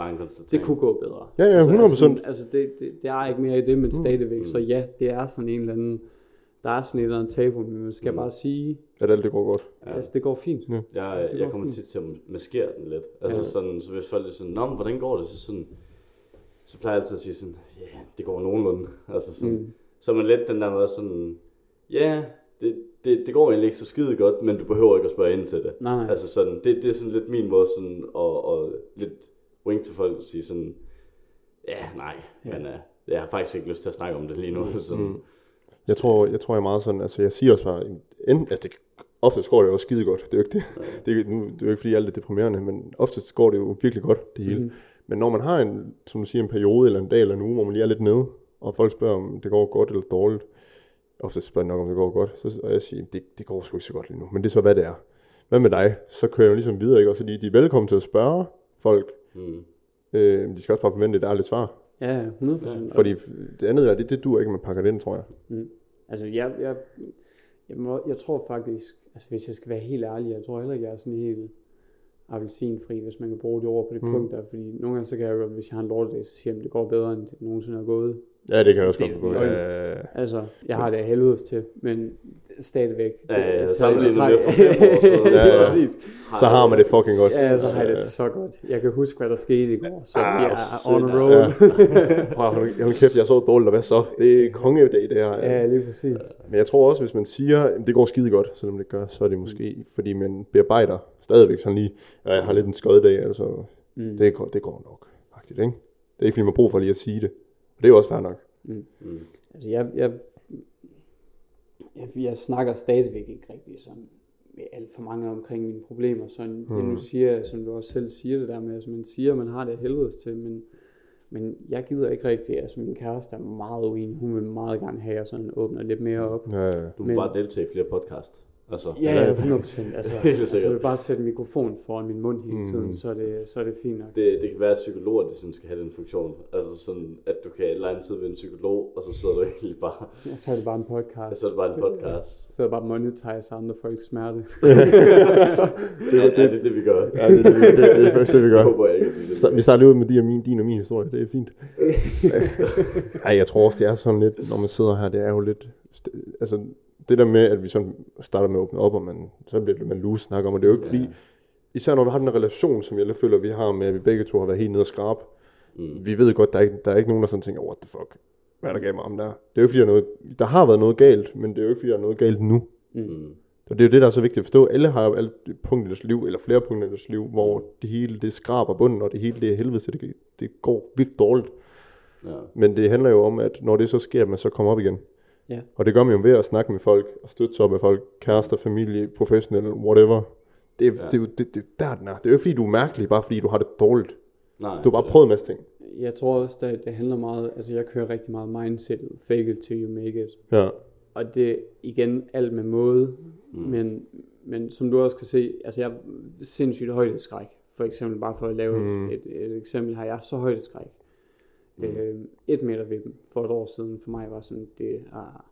det kunne gå bedre. Ja, ja, hundrede procent. Altså, altså, det, det, det er ikke mere i det, men stadigvæk. Mm. Så ja, det er sådan en eller anden... Der er sådan et eller andet tabu, men man skal mm. bare sige... At alt det går godt. Ja. Altså, det går fint. Ja. Jeg, jeg går kommer fint. tit til at maskere den lidt. Altså, ja. sådan, så hvis folk er sådan, nå, hvordan går det? Så, sådan, så plejer jeg altid at sige sådan, ja, yeah, det går nogenlunde. Altså, sådan, mm. så man let den der måde sådan, ja, yeah, det, det, det går egentlig ikke så skide godt, men du behøver ikke at spørge ind til det. Nej. Altså, sådan, det, det er sådan lidt min måde sådan, og, og lidt wink til folk og sige sådan, ja, nej, ja. men uh, jeg har faktisk ikke lyst til at snakke om det lige nu. Mm. Sådan, mm. Jeg tror, jeg tror jeg meget sådan, altså jeg siger også bare, enten, altså det, oftest går det jo skide godt, det er jo ikke det, det er, nu, det er jo ikke fordi alt er deprimerende, men oftest går det jo virkelig godt, det hele. Mm. Men når man har en, som du siger, en periode eller en dag eller en uge, hvor man lige er lidt nede, og folk spørger, om det går godt eller dårligt, oftest spørger de nok, om det går godt, så, og jeg siger, det, det går sgu ikke så godt lige nu, men det er så, hvad det er. Hvad med dig? Så kører jeg jo ligesom videre, ikke? Og så de, de er velkommen til at spørge folk, mm. øh, de skal også bare forvente et ærligt svar. Ja, hundrede procent. Fordi det andet er, det, det dur ikke, man pakker det ind, tror jeg. Mm. Altså, jeg, jeg, jeg, må, jeg tror faktisk, altså hvis jeg skal være helt ærlig, jeg tror heller ikke, jeg er sådan helt appelsinfri, hvis man kan bruge det ord på det mm. punkt der. Fordi nogle gange, så kan jeg jo, hvis jeg har en lortedag, så siger jeg, at det går bedre, end det nogensinde er gået. Ja, det kan jeg også godt gå. Altså, jeg har det helvedes til, men stadigvæk. Ja, ja, ja, sammenlignet med for fem år, så, ja, ja. Ja. Så har man det fucking godt. Ja, så har jeg det så godt. Jeg kan huske, hvad der skete i går, så ah, jeg er on the road. Ja. Prøv, hold kæft, jeg er så dårlig, og hvad så? Det er kongedag, det her. Ja, ja, lige præcis. Men jeg tror også, hvis man siger, at det går skide godt, selvom det gør, så er det måske, fordi man bearbejder stadigvæk sådan lige, at jeg har lidt en skøddag, altså, mm. det, det går nok, faktisk, ikke? Det er ikke, fordi man har brug for lige at sige det. Og det er jo også fair nok. Mm. Mm. Altså jeg, jeg, jeg, jeg snakker stadigvæk ikke rigtig sådan med alt for mange omkring mine problemer. Sådan, mm. jeg nu siger jeg, som du også selv siger det der med, altså man siger, man har det helvedes til, men, men jeg gider ikke rigtig. Altså min kæreste er meget uenig, hun vil meget gerne have, jeg sådan åbner lidt mere op. Ja, ja. Du må men, bare deltage i flere podcasts. Altså, ja, hundrede procent. Altså, altså jeg vil bare sætte mikrofonen foran min mund hele tiden, mm. så, er det, så er det fint nok. Det, det kan være, at psykologer de sådan skal have den funktion. Altså sådan, at du kan lege en tid ved en psykolog, og så sidder du egentlig bare... Ja, så er det bare en podcast. Ja, så er det bare en podcast. Så er det bare monetize andre folks smerte. Ja, det er det, det vi gør. Ja, det er det, det, det, det først det, vi gør. Jeg håber, jeg kan, det. Vi starter ud med din og min, din og min historie, det er fint. Ej, jeg tror også, det er sådan lidt, når man sidder her, det er jo lidt... Altså... Det der med, at vi sådan starter med at åbne op, og man, så bliver man loose snakker om, og det er jo ikke fordi, ja. især når vi har den relation, som jeg føler, vi har med, at vi begge to har været helt nede og skrab, mm. vi ved godt, der er, ikke, der er ikke nogen, der sådan tænker, what the fuck, hvad er der galt med ham der? Det er jo ikke fordi, der, er noget, der har været noget galt, men det er jo ikke fordi, der er noget galt nu. Mm. Og det er jo det, der er så vigtigt at forstå. Alle har jo punkter i deres liv, eller flere punkter i deres liv, hvor det hele det skraber bunden, og det hele det er helvede, så det, det går vildt dårligt. Ja. Men det handler jo om, at når det så sker, at man så kommer op igen. Ja. Og det gør man jo ved at snakke med folk, og støtte sig op med folk, kærester, familie, professionelle, whatever. Det er jo ja. det, det, det, der den er. Det er jo ikke fordi, du er mærkelig, bare fordi du har det dårligt. Nej, du har bare det. prøvet en masse ting. Jeg tror også, det, det handler meget, altså jeg kører rigtig meget mindsetet, fake it till you make it. Ja. Og det igen alt med måde, mm. men, men som du også kan se, altså jeg er sindssygt højdeskræk. For eksempel, bare for at lave mm. et, et eksempel, har jeg så højdeskræk. Mm. Øh, et meter ved dem for et år siden, for mig var sådan, det har...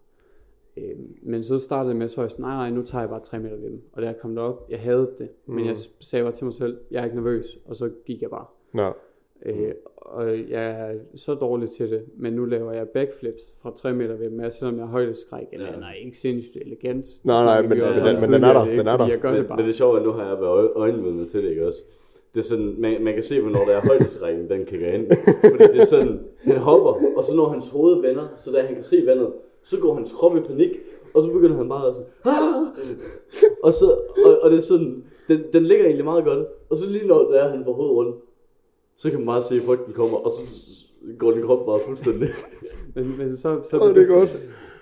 Øh, men så startede jeg med så højst, nej nej, nu tager jeg bare tre meter ved dem. Og da jeg kom derop, jeg havde det, mm. men jeg sagde bare til mig selv, jeg er ikke nervøs, og så gik jeg bare. Ja. Øh, og jeg er så dårlig til det, men nu laver jeg backflips fra tre meter ved mig, selvom jeg er højdeskræk, eller ja. nej, ikke sindssygt elegant. Nej, nej, men, men, men, men den er der, den er der. Jeg gør men, det bare. Men det er sjovt, at nu har jeg været øjenvidne til det, ikke også? Det er sådan, man, man kan se, hvornår der er højdeskrækken, den kigger ind. Fordi det er sådan, han hopper, og så når hans hoved vender, så da han kan se vandet, så går hans krop i panik, og så begynder han bare at sige, og så, og, og det er sådan, den, den ligger egentlig meget godt, og så lige når der er han på hovedet rundt, så kan man bare se, at frygten kommer, og så går din krop bare fuldstændig. men, men så, så, begyndte, oh,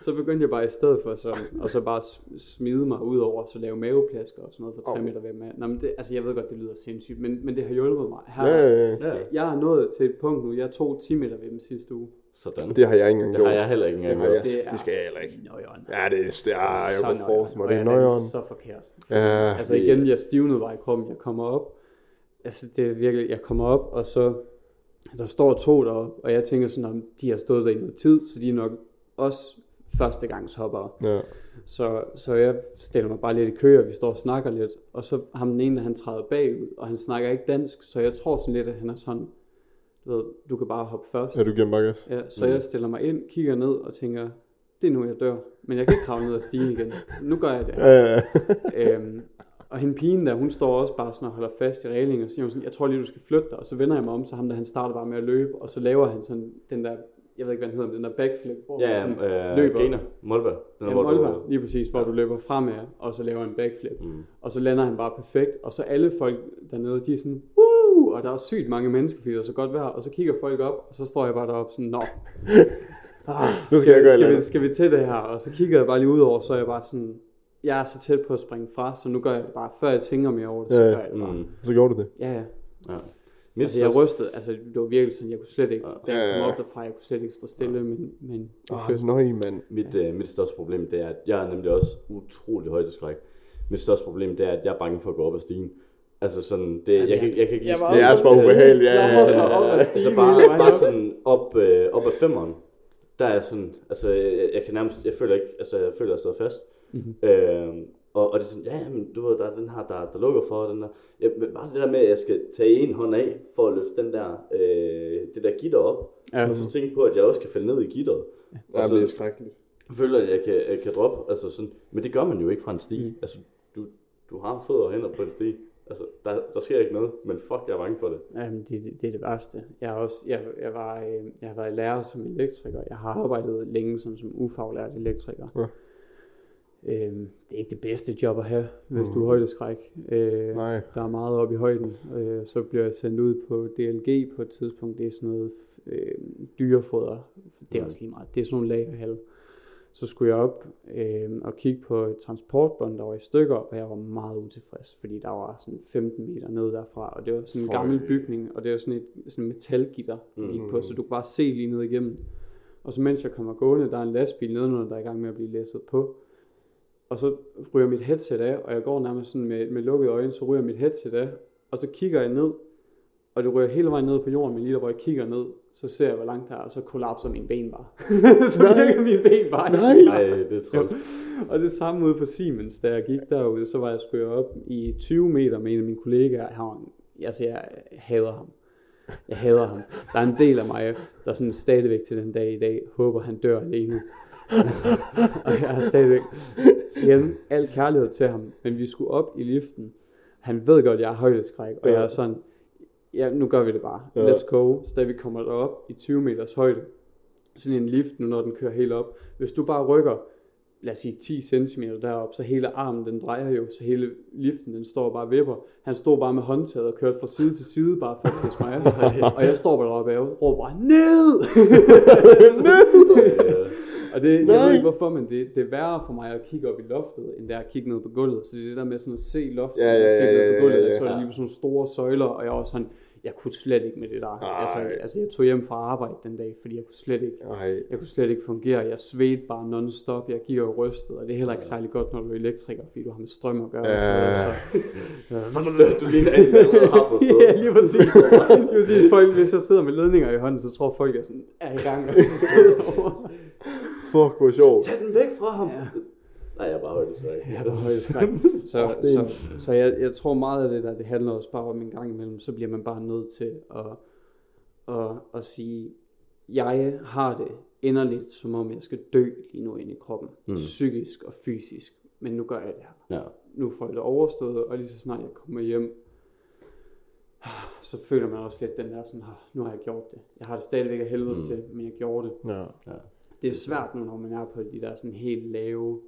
så begyndte jeg bare i stedet for, så, og så bare smide mig ud over, så lave maveplasker og sådan noget for tre oh. meter ved mig. Nå, men det, altså jeg ved godt, det lyder sindssygt, men, men det har hjulpet mig. Her, ja, ja, ja. Jeg har nået til et punkt nu, jeg tog ti meter ved dem sidste uge. Sådan. Det har jeg ikke engang gjort. Det har jeg heller ikke engang gjort. Det, det skal jeg heller ikke. Nøjeren. Ja, det er, det er jeg så nøjeren. Og det er, nøjeren. er så forkert. Ja, altså igen, yeah. jeg stivnede bare i kroppen, jeg kommer op. Altså det er virkelig, jeg kommer op, og så der står to deroppe, og jeg tænker sådan, om de har stået der i noget tid, så de er nok også førstegangshoppere. Ja. Så, så jeg stiller mig bare lidt i kø, og vi står og snakker lidt, og så ham den ene, han træder bagud, og han snakker ikke dansk, så jeg tror sådan lidt, at han er sådan, du ved, du kan bare hoppe først. Ja, du giver mig gas. Ja, så ja. jeg stiller mig ind, kigger ned og tænker, det er nu, jeg dør, men jeg kan ikke kravle ned og stige igen. Nu gør jeg det. Ja, ja. øhm, Og hende pigen der, hun står også bare sådan og holder fast i reglingen og siger sådan, jeg tror lige, du skal flytte dig. Og så vender jeg mig om, så ham der, han starter bare med at løbe, og så laver han sådan den der, jeg ved ikke, hvad den hedder, den der backflip, hvor ja, han sådan øh, løber. Gainer, Molberg. Den ja, Molberg, lige præcis, hvor ja. du løber fremad, og så laver en backflip. Mm. Og så lander han bare perfekt, og så alle folk dernede, de er sådan, woo! Og der er sygt mange mennesker, fordi der er så godt vejr, og så kigger folk op, og så står jeg bare deroppe sådan, nå, ah, skal, skal, skal, vi, skal vi til det her? Og så kigger jeg bare lige ud over, så er jeg bare sådan, jeg er så tæt på at springe fra, så nu gør jeg det bare, før jeg tænker mere over det, så ja, gør jeg det bare. Mm. Så gjorde du det? Ja, ja. ja. Altså, jeg rystede, altså det var virkelig sådan, jeg kunne slet ikke, ja. da jeg kom op derfra, jeg kunne slet ikke stå stille, ja. men... men ah, oh, nøj, mand. Mit, ja. uh, mit største problem, det er, at jeg er nemlig også utrolig højdeskræk. Mit største problem, det er, at jeg er bange for at gå op ad stigen. Altså sådan, det, jeg, jeg, jeg, jeg kan ikke lide stigen. Det er også bare ubehageligt, ja, ja. Så, ja. så bare, bare sådan op, øh, op ad femmeren, der er sådan, altså jeg, jeg kan nærmest, jeg føler ikke, altså jeg føler, jeg sidder fast. Mm-hmm. Øh, og, og det er sådan, ja, men du ved, der er den her, der, der lukker for, den der, ja, men bare det der med, at jeg skal tage en hånd af, for at løfte den der, øh, det der gitter op, ja. og så tænke på, at jeg også kan falde ned i gitteret. Ja, det er skrækkeligt. Jeg føler, at jeg kan, jeg kan droppe, altså sådan, men det gør man jo ikke fra en stige, mm. altså, du, du har fødder og hænder på en stige, altså, der, der sker ikke noget, men fuck, jeg er bange for det. Jamen, det, det, det er det værste. Jeg har også, jeg, jeg var, jeg har været lærer som elektriker, jeg har arbejdet længe som, som ufaglært elektriker. Ja. Øhm, det er ikke det bedste job at have, hvis mm. du er højdeskræk. øh, Der er meget oppe i højden. øh, Så bliver jeg sendt ud på D L G på et tidspunkt. Det er sådan noget øh, dyrefoder. Det er også lige meget. Det er sådan nogle lagerhalve. Så skulle jeg op øh, og kigge på et transportbånd, der var i stykker. Og jeg var meget utilfreds, fordi der var sådan femten meter ned derfra. Og det var sådan en Føj. gammel bygning. Og det var sådan et sådan metalgitter, der gik mm. på. Så du kunne bare se lige ned igennem. Og så mens jeg kommer gående, der er en lastbil nedenunder, der er i gang med at blive læsset på. Og så ryger mit headset af, og jeg går nærmest sådan med, med lukkede øjne, så ryger mit headset af, og så kigger jeg ned, og det ryger hele vejen ned på jorden, men lige der, hvor jeg kigger ned, så ser jeg, hvor langt der er, og så kollapser mine ben bare. så virker mine ben bare. Nej, Nej det er tråd. Og det samme ude på Siemens, da jeg gik derude, så var jeg skørt op i tyve meter med en af mine kollegaer. Han, altså, jeg hader ham. Jeg hader ham. Der er en del af mig, der er sådan stadigvæk til den dag i dag, håber han dør alene. og jeg har stadigvæk igen al kærlighed til ham, men vi skulle op i liften. Han ved godt, jeg er højdeskræk, og ja. jeg er sådan, ja, nu gør vi det bare. Ja. Let's go. Så da vi kommer derop i tyve meters højde, sådan en lift nu, når den kører helt op, hvis du bare rykker lad os sige ti centimeter deroppe, så hele armen den drejer jo, så hele liften den står bare og vipper. Han stod bare med håndtaget og kørte fra side til side bare for at pisse mig af. Og jeg står bare deroppe og råber bare, ned! Ned! Og det, jeg ved ikke hvorfor, men det, det er værre for mig at kigge op i loftet, end det er at kigge ned på gulvet. Så det er det der med sådan at se loftet, ja, ja, ja, og se ned på gulvet, ja, ja, ja. Så er det lige på sådan store søjler, og jeg var sådan, jeg kunne slet ikke med det der. Altså, altså, jeg tog hjem fra arbejde den dag, fordi jeg kunne slet ikke, Ej. jeg kunne slet ikke fungere. Jeg svedte bare non-stop, jeg gik og rystede, og det er heller ikke særlig godt, når du er elektriker, fordi du har med strøm at gøre. Ja. Og så, så. Du ligner alt, hvad du har forstået. Ja, lige præcis. Lige præcis. Folk, hvis jeg sidder med ledninger i hånden, så tror folk, jeg sådan, er i gang og støder over. Fuck, hvor sjovt. Tag den væk fra ham. Ja. Nej, jeg er bare højdeskræk. Jeg er bare højdeskræk. Så, så, så jeg, jeg tror meget af det der, det handler også bare om en gang imellem, så bliver man bare nødt til at, at, at sige, jeg har det inderligt, som om jeg skal dø lige nu inde i kroppen. Mm. Psykisk og fysisk. Men nu gør jeg det her. Ja. Nu får jeg det overstået, og lige så snart jeg kommer hjem, så føler man også lidt den der sådan, nu har jeg gjort det. Jeg har det stadigvæk af helvedes mm. til, men jeg gjorde det. Ja, ja. Det er svært nu, når man er på de der sådan helt lave,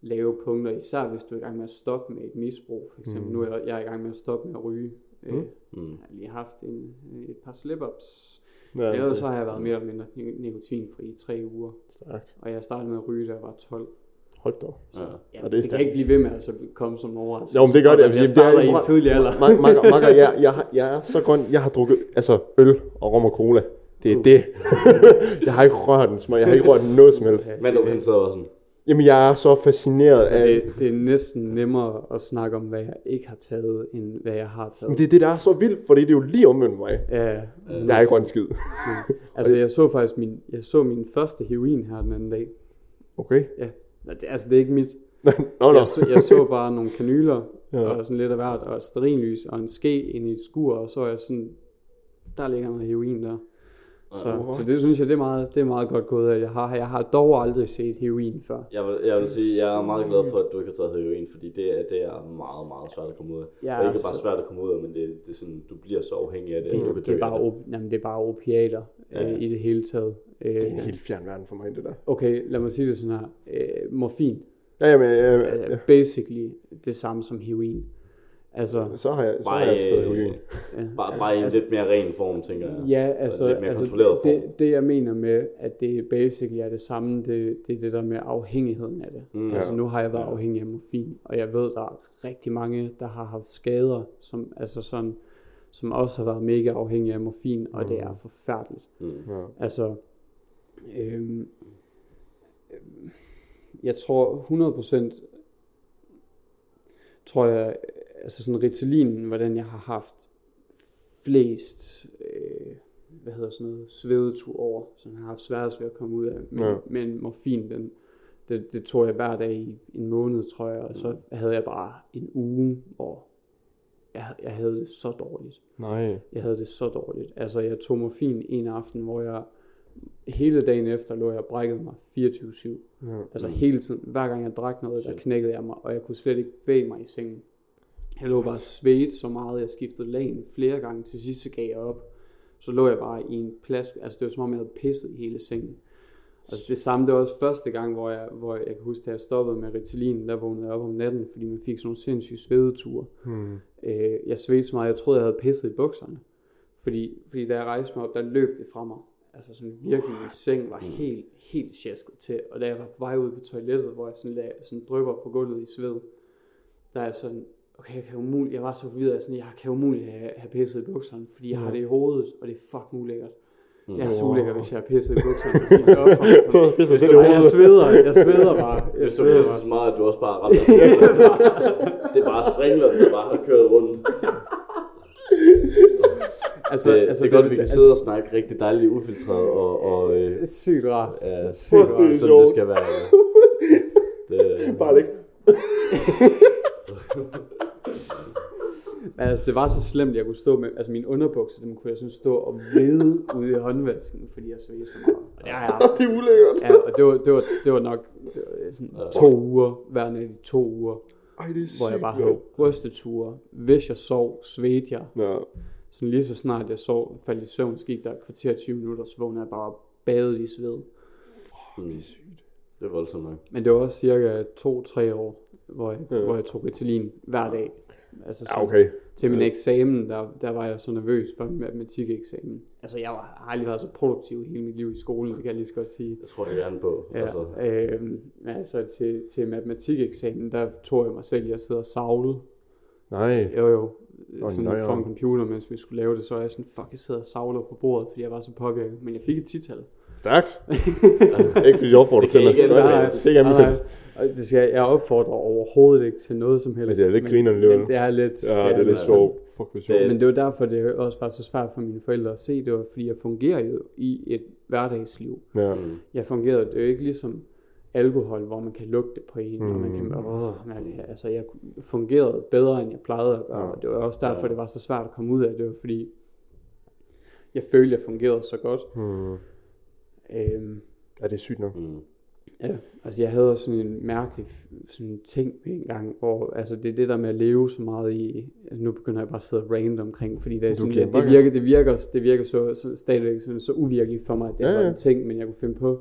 lave punkter, især hvis du er i gang med at stoppe med et misbrug. For eksempel mm. nu er jeg, jeg er i gang med at stoppe med at ryge. Mm. Øh, jeg har lige haft en, et par slip-ups. Ja, Ellers det. så har jeg været mere eller mindre nikotinfri i tre uger. Starkt. Og jeg startede med at ryge, da jeg var tolv. Hold da. Ja. Ja, det, det kan ikke blive ved med at så komme som overraskelse. Jo, men det gør det. Jeg starter i en tidlig alder. Makker, makker, makker jeg, jeg, jeg er så grøn. Jeg har drukket altså, øl og rom og cola. Det er uh. det. Jeg har ikke rørt den smør. Jeg har ikke rørt noget som helst. Mandrup, han sidder også sådan. Jamen, jeg er så fascineret altså, af... Det, det er næsten nemmere at snakke om, hvad jeg ikke har taget, end hvad jeg har taget. Men det er det, der er så vildt, for det er jo lige omvendt mig. Ja. Øh, jeg er ikke rørt skid. Ja. Altså, jeg så faktisk min, jeg så min første heroin her den anden dag. Okay. Ja. Altså, det er ikke mit. Nå, nå. Jeg, så, jeg så bare nogle kanyler, ja. og sådan lidt af hvert, og et stearinlys, og en ske ind i et skur, og så er jeg sådan... Der ligger noget heroin der. Så, så det synes jeg, det er meget, det er meget godt gået, at jeg har. Jeg har dog aldrig set heroin før. Jeg vil, jeg vil sige, at jeg er meget glad for, at du ikke har taget heroin, fordi det er, det er meget, meget svært at komme ud af. Ja, og ikke altså, bare svært at komme ud af, men det, det er sådan, du bliver så afhængig af det, det du kan det er bare op, jamen, det er bare opiater ja. øh, i det hele taget. Øh, det er en helt fjern verden for mig, det der. Okay, lad mig sige det sådan her. Øh, morfin. Ja, jamen, ja, ja, ja. Er basically det samme som heroin. Altså, så har jeg, så bare, har jeg taget heroin. Ja, bare altså, bare i en altså, lidt mere ren form, tænker jeg. Ja, altså, lidt mere altså kontrolleret form. Det, det jeg mener med, at det basically er det samme, det, det er det der med afhængigheden af det. Mm, altså ja. Nu har jeg været afhængig af morfin, og jeg ved, der er rigtig mange, der har haft skader, som, altså sådan, som også har været mega afhængige af morfin, og mm. det er forfærdeligt. Mm. Ja. Altså, øhm, jeg tror hundrede procent, tror jeg, altså sådan Ritalin, hvordan jeg har haft flest, øh, hvad hedder sådan noget, svedetur over, som jeg har haft sværest ved at komme ud af. Men, ja. men morfin, den, det, det tog jeg hver dag i en måned, tror jeg, og så havde jeg bare en uge, hvor jeg, jeg havde det så dårligt. Nej. Jeg havde det så dårligt. Altså, jeg tog morfin en aften, hvor jeg hele dagen efter lå jeg og brækkede mig fireogtyve syv. Ja. Altså hele tiden, hver gang jeg drak noget, der knækkede jeg mig, og jeg kunne slet ikke bevæge mig i sengen. Jeg lå bare svedt så meget, jeg skiftede lagen flere gange. Til sidst så gav jeg op. Så lå jeg bare i en plads. Altså det var som om, jeg havde pisset i hele sengen. Altså det samme, det var også første gang, hvor jeg, hvor jeg kan huske, da jeg stoppede med Ritalin, der vågnede jeg op om natten, fordi man fik sådan nogle sindssyge svedeture. Hmm. Øh, jeg svedte så meget, jeg troede, jeg havde pisset i bukserne. Fordi, fordi da jeg rejste mig op, der løb det fra mig. Altså sådan virkelig, min seng var helt, helt sjæsket til. Og da jeg var på vej ud på toilettet, hvor jeg sådan, lagde, sådan drypper på gulvet i sved, der er sådan... okay, jeg kan umuligt, jeg var så forvirret, sådan, jeg kan umuligt have, have pisset i bukserne, fordi jeg har det i hovedet, og det er fucking ulækkert. Det er så ulækkert, hvis jeg har pisset i bukserne. Så det jeg sveder, jeg sveder bare. Jeg sveder det er så meget, at du også bare rammer. Det er bare springler, der bare har kørt rundt. Altså, det, altså, det er godt, det, vi kan sidde altså, og snakke rigtig dejligt ufiltreret og... og øh, sygt rart. Ja, sygt rart, som det skal være. Det, bare det ikke. Altså det var så slemt, at jeg kunne stå med, altså mine underbukser, dem kunne jeg sådan stå og vride ude i håndvasken, fordi jeg svedte så meget. Og det har jeg haft. Det er ulækkert. Ja, og det var, det var, det var nok det var sådan to uger, hver nat i to uger, Ej, det er hvor jeg bare havde rysteture. Hvis jeg sov, svedte jeg. Ja. Så lige så snart jeg sov, faldt i søvn, så gik der et kvarter tyve minutter, så vågnede jeg bare og badede i sved. Fuck, det er sygt. Det er voldsomt nok. Men det var også cirka to-tre år, hvor jeg, ja. hvor jeg tog Ritalin hver dag. Altså så, ja, okay. Til min ja. eksamen, der, der var jeg så nervøs for min matematikeksamen. Altså jeg var, har aldrig været så produktiv hele mit liv i skolen, det kan jeg lige så godt sige. Jeg tror jeg gerne på. Ja, altså øh, altså til, til matematikeksamen, der tog jeg mig selv, jeg sidder og savlede. Nej. Jo jo. Sådan oh, for en computer, mens vi skulle lave det, så var jeg sådan, fuck, jeg sidder og savler på bordet, fordi jeg var så påvirket. Men jeg fik et tital. Stærkt. Ikke fordi jeg opfordrer til, at man skal gøre det. Det er ikke anbefalt. Det skal jeg opfordrer overhovedet ikke til noget som helst. Men det er lidt grinerne lige. Men det er lidt. Ja, det er, det er lidt sjovt. Men det var derfor, det også var så svært for mine forældre at se. Det var, fordi jeg fungerede jo i et hverdagsliv. Ja. Jeg fungerede jo ikke ligesom alkohol, hvor man kan lugte på en, mm. og man kan åh, altså jeg fungerede bedre, end jeg plejede at gøre, og det var også derfor, ja. det var så svært at komme ud af det, var, fordi jeg følte, jeg fungerede så godt. Mm. Øhm, ja, det er sygt nok. Mm. Ja, altså jeg havde sådan en mærkelig sådan ting en gang, hvor altså det er det der med at leve så meget i, altså, nu begynder jeg bare at sidde random omkring, fordi det, sådan, jeg, det virker, det virker, det virker så, så stadigvæk sådan, så uvirkeligt for mig, at det ja, var en ja. ting, men jeg kunne finde på,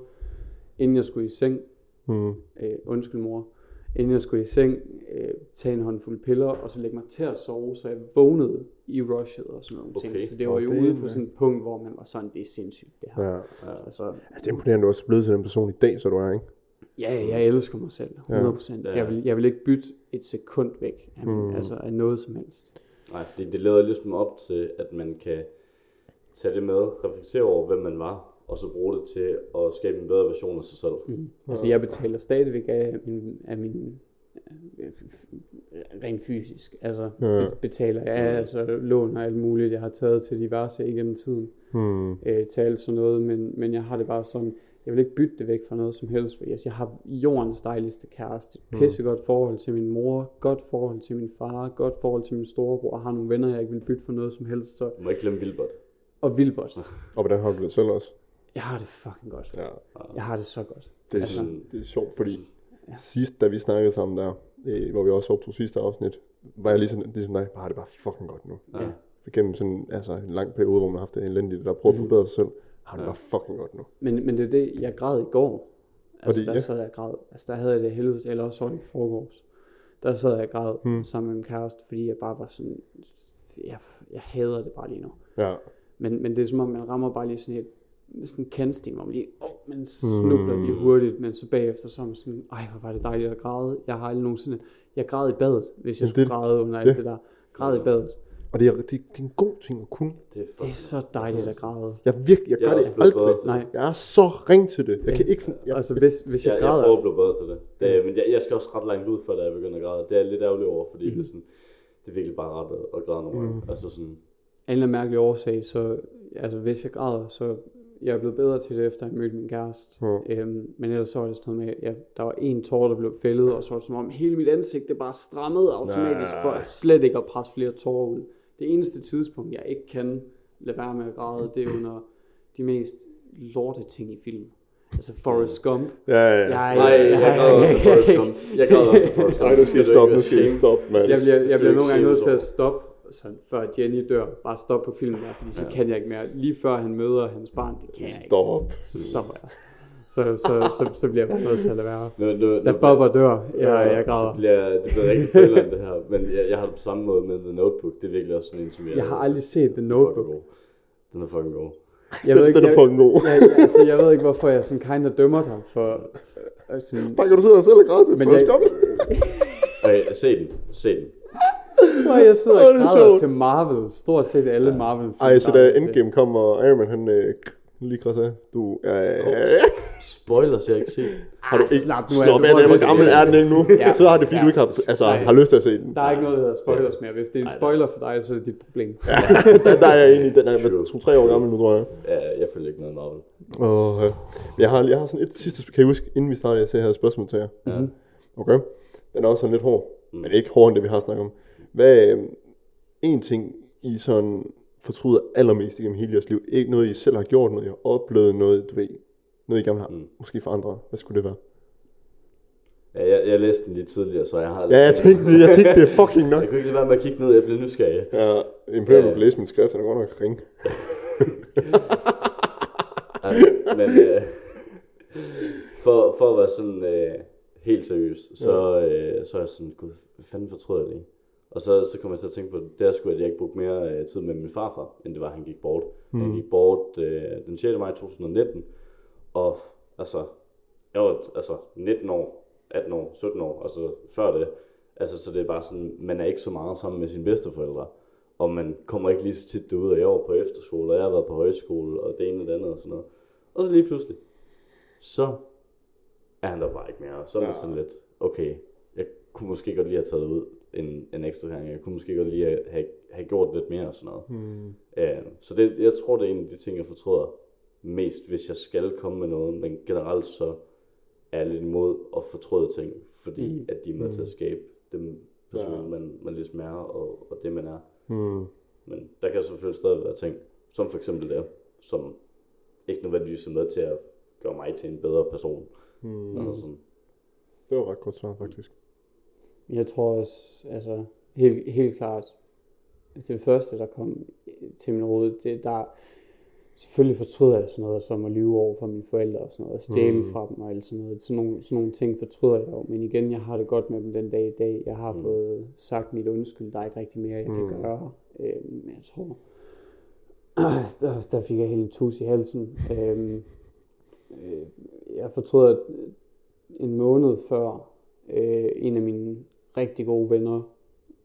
inden jeg skulle i seng, Mm. Øh, undskyld mor, inden jeg skulle i seng, øh, tage en håndfuld piller og så lægge mig til at sove, så jeg vågnede i rushet og sådan noget. Okay. Så det var jo oh, ude det, på sådan et punkt, hvor man var sådan, det er sindssygt det her. Ja. Altså, så, altså det er imponerende, at du også er blevet til den person i dag, så du er, ikke? Ja, jeg elsker mig selv, hundrede procent. Ja. Jeg, vil, jeg vil ikke bytte et sekund væk af, mm. altså, af noget som helst. Nej, fordi det lader ligesom op til, at man kan tage det med, reflektere over, hvem man var, og så bruge det til at skabe en bedre version af sig selv. Mm. Altså jeg betaler stadigvæk af min, af min rent fysisk, altså ja. betaler jeg af, altså lån og alt muligt, jeg har taget til diverse igennem tiden, mm. øh, til alt sådan noget, men, men jeg har det bare sådan, jeg vil ikke bytte det væk for noget som helst, for jeg har jordens dejligste kæreste, et pissegodt forhold til min mor, godt forhold til min far, godt forhold til min storebror, og har nogle venner, jeg ikke vil bytte for noget som helst. Så... Du må ikke glemme Vilbert. Og Vilbert. Og hvordan har du det selv også? Jeg har det fucking godt. Ja, ja. Jeg har det så godt. Det er, altså, det er sjovt, fordi ja. sidst, da vi snakkede sammen der, øh, hvor vi også optog sidste afsnit, var jeg ligesom, ligesom dig, bare det bare fucking godt nu. Ja. Gennem sådan altså, en lang periode, hvor man har haft det elendigt, der prøver at forbedre sig selv, har det ja. bare fucking godt nu. Men, men det er det, jeg græd i går. Altså, det, der ja. sad jeg græd. Altså, der havde jeg det helvedes, eller også i forgårs. Der sad jeg græd hmm. sammen med min kæreste, fordi jeg bare var sådan, jeg, jeg hader det bare lige nu. Ja. Men, men det er som om, man rammer bare lige sådan et, sådan en kantsten, hvor man lige, åh, oh, man snubler lige hurtigt, men så bagefter, så er man sådan, ej, hvor var det dejligt at græde. Jeg har aldrig nogensinde, jeg græd i badet, hvis jeg det, skulle græde under alt det, det der. Græd i badet. Og det er, det, det er en god ting at kunne. Det er, det er så dejligt at græde. Jeg virkelig, jeg, jeg gør det aldrig. Nej. Jeg er så ring til det. Jeg ja. kan ikke, jeg, altså, hvis, hvis jeg, jeg græder. Jeg prøver at blive bedre til det. det er, men jeg, jeg skal også ret langt ud for, da jeg begynder at græde. Det er lidt ærgerligt over, fordi mm. det, er sådan, det er virkelig bare ret at, at græde nogle mm. altså sådan. En eller anden mærkelig årsag, så altså, hvis jeg græder, så jeg er blevet bedre til det, efter jeg mødte min kæreste. Mm. Øhm, men ellers så var det sådan noget med, at jeg, der var en tårer, der blev fældet, og så var det som om, hele mit ansigt, det bare strammede automatisk, for at slet ikke at presse flere tårer ud. Det eneste tidspunkt, jeg ikke kan lade være med at græde, det er under de mest lorte ting i film. Altså Forrest Gump. Ja, ja, ja. Jeg, Nej, jeg, jeg, jeg græder også Forrest Gump. Jeg græder også Forrest Gump. Nej, nu skal jeg stoppe, nu skal jeg stoppe, mand. Jeg bliver, jeg bliver nogle gange nødt til at stoppe, så før Jenny dør, bare stop på filmen der, fordi så ja. kan jeg ikke mere. Lige før han møder hans barn, det kan jeg stop. ikke. Stop. Så stopper jeg. Så, så, så, så bliver jeg bare nødt til at lade være. Nå, nå, da Bobber dør, jeg, jeg græder. Det bliver, det bliver rigtig fælderen det her, men jeg, jeg har det på samme måde med The Notebook. Det er virkelig også sådan en, som jeg... Jeg har aldrig set The Notebook. Den er fucking god. Jeg ved ikke, den er fucking god. Jeg, jeg, altså, jeg ved ikke, hvorfor jeg sådan kinder dømmer dig for... Altså, bare kan du sidde og selv og græde til Forrest Gump? Okay, se den. Se den. Og jeg sidder og græder til Marvel, stort set alle ja. Marvel. Ej, så da Endgame kom, og Iron Man, han øh, lige græs af. Du, øh, oh, spoilers, jeg ikke set. Har du ikke slop af det, hvor gammel er den ikke nu? Ja. Så har det fordi, ja. du ikke har, altså, har lyst til at se den. Der er ikke noget, der hedder spoilers mere. Hvis det er en spoiler for dig, så er det dit problem. Ja, der er jeg egentlig. Den er to-tre år gammel nu, tror jeg. Ja, jeg følger ikke noget Marvel. Åh, ja. Jeg har, jeg har sådan et sidste, kan I huske, inden vi startede, jeg sagde, jeg havde spørgsmål til jer. Ja. Okay, den er også sådan lidt hård, men ikke hårdere end det, vi har snakket om. Hvad er en ting, I sådan fortryder allermest igennem hele jeres liv? Ikke noget, I selv har gjort, noget I har oplevet, noget, du ved, noget I gerne har mm. måske forandret. Hvad skulle det være? Ja, jeg, jeg læste den lige tidligere, så jeg har... Ja, jeg tænkte, jeg tænkte det er fucking nok. Jeg kunne ikke lade være med at kigge ned, jeg blev nysgerrig. Ja, en pløver, ja, ja. du læste min skrift, så der går nok ringe. ja, men... Øh... for, for at være sådan øh, helt seriøs, så, ja. øh, så er jeg sådan, gud, hvad fanden fortrød jeg det? Og så, så kom jeg til at tænke på, det der skulle, at jeg ikke brugte mere øh, tid med min farfar, end det var, han gik bort. Mm. Han gik bort øh, den sjette maj to tusind nitten, og altså, jeg var altså, nitten år, atten år, sytten år, og så før det. Altså, så det er bare sådan, man er ikke så meget sammen med sine bedsteforældre, og man kommer ikke lige så tit derude, og jeg var på efterskole, og jeg har været på højskole, og det ene og det andet og sådan noget. Og så lige pludselig, så er han der bare ikke mere, og så er det sådan lidt, okay, jeg kunne måske godt lige have taget ud en, en ekstra gang, jeg kunne måske godt lige have, have gjort lidt mere og sådan noget. Mm. Uh, så det, jeg tror, det er en af de ting, jeg fortryder mest, hvis jeg skal komme med noget, men generelt så er jeg lidt imod at fortryde ting, fordi mm. at de er med til at skabe den person, ja. man, man ligesom er, og, og det man er. Mm. Men der kan selvfølgelig stadig være ting, som for eksempel det, som ikke nødvendigvis er med til at gøre mig til en bedre person. Mm. Eller sådan. Det var ret godt svar, faktisk. Jeg tror også, altså helt, helt klart, det første, der kom til min hoved, det der, selvfølgelig fortryder jeg sådan noget, som at lyve over for mine forældre og sådan noget, og stjæle mm. fra dem og sådan noget. Sådan nogle, sådan nogle ting fortryder jeg jo, men igen, jeg har det godt med dem den dag i dag. Jeg har mm. fået sagt mit undskyld, der er ikke rigtig mere, jeg mm. kan gøre. Øhm, jeg tror, der, der fik jeg helt en tus i halsen. Øhm, øh, jeg fortryder en måned før, øh, en af mine rigtig gode venner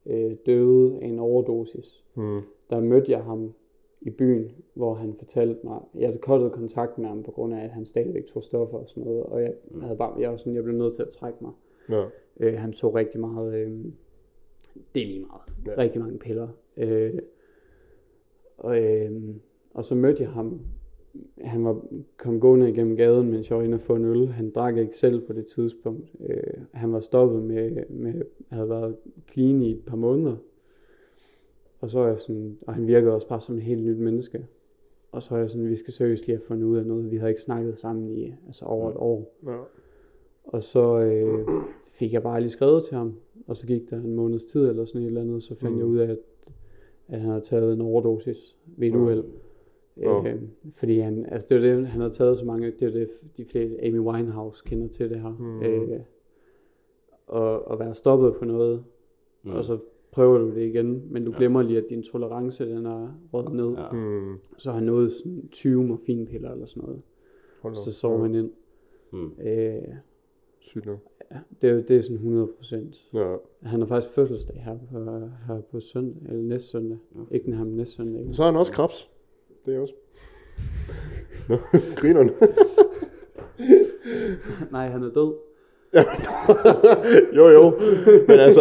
øh, døde af en overdosis. Mm. Der mødte jeg ham i byen, hvor han fortalte mig, jeg havde kottet kontakt med ham på grund af, at han stadigvæk tog stoffer og sådan noget, og jeg havde bare, jeg var sådan, jeg blev nødt til at trække mig. Ja. Øh, han tog rigtig meget, øh, det er lige meget, ja. rigtig mange piller. Øh, og, øh, og så mødte jeg ham, han var, kom gående igennem gaden, mens jeg var inde og få en øl, han drak ikke selv på det tidspunkt. Øh, han var stoppet med, med, havde været clean i et par måneder. Og så er jeg sådan, og han virkede også bare som et helt nyt menneske. Og så er jeg sådan, vi skal seriøst lige have fundet ud af noget, vi havde ikke snakket sammen i altså over et år. Ja. Og så øh, fik jeg bare lige skrevet til ham, og så gik der en måneds tid eller sådan et eller andet, så fandt mm. jeg ud af, at, at han havde taget en overdosis ved et uheld. Ja. Øh, fordi han, altså det var det, han havde taget så mange, det var det, de flere Amy Winehouse kender til det her. Mm. Øh, og, og være stoppet på noget, mm. og så prøver du det igen, men du ja. glemmer lige, at din tolerance, den er rødt ned. Ja. Mm. Så har han nået sådan tyve morfinpiller eller sådan noget. Hold så sov ja. han ind. Mm. Øh, Sygt nok. Ja, det, er, det er sådan hundrede procent. Ja. Han har faktisk fødselsdag her på, her på søndag, eller næste søndag. Ja. Ikke den her, men næste søndag. Så har han også krebs. Det er også. Nå, griner han. Nej, han er død. jo jo, men altså,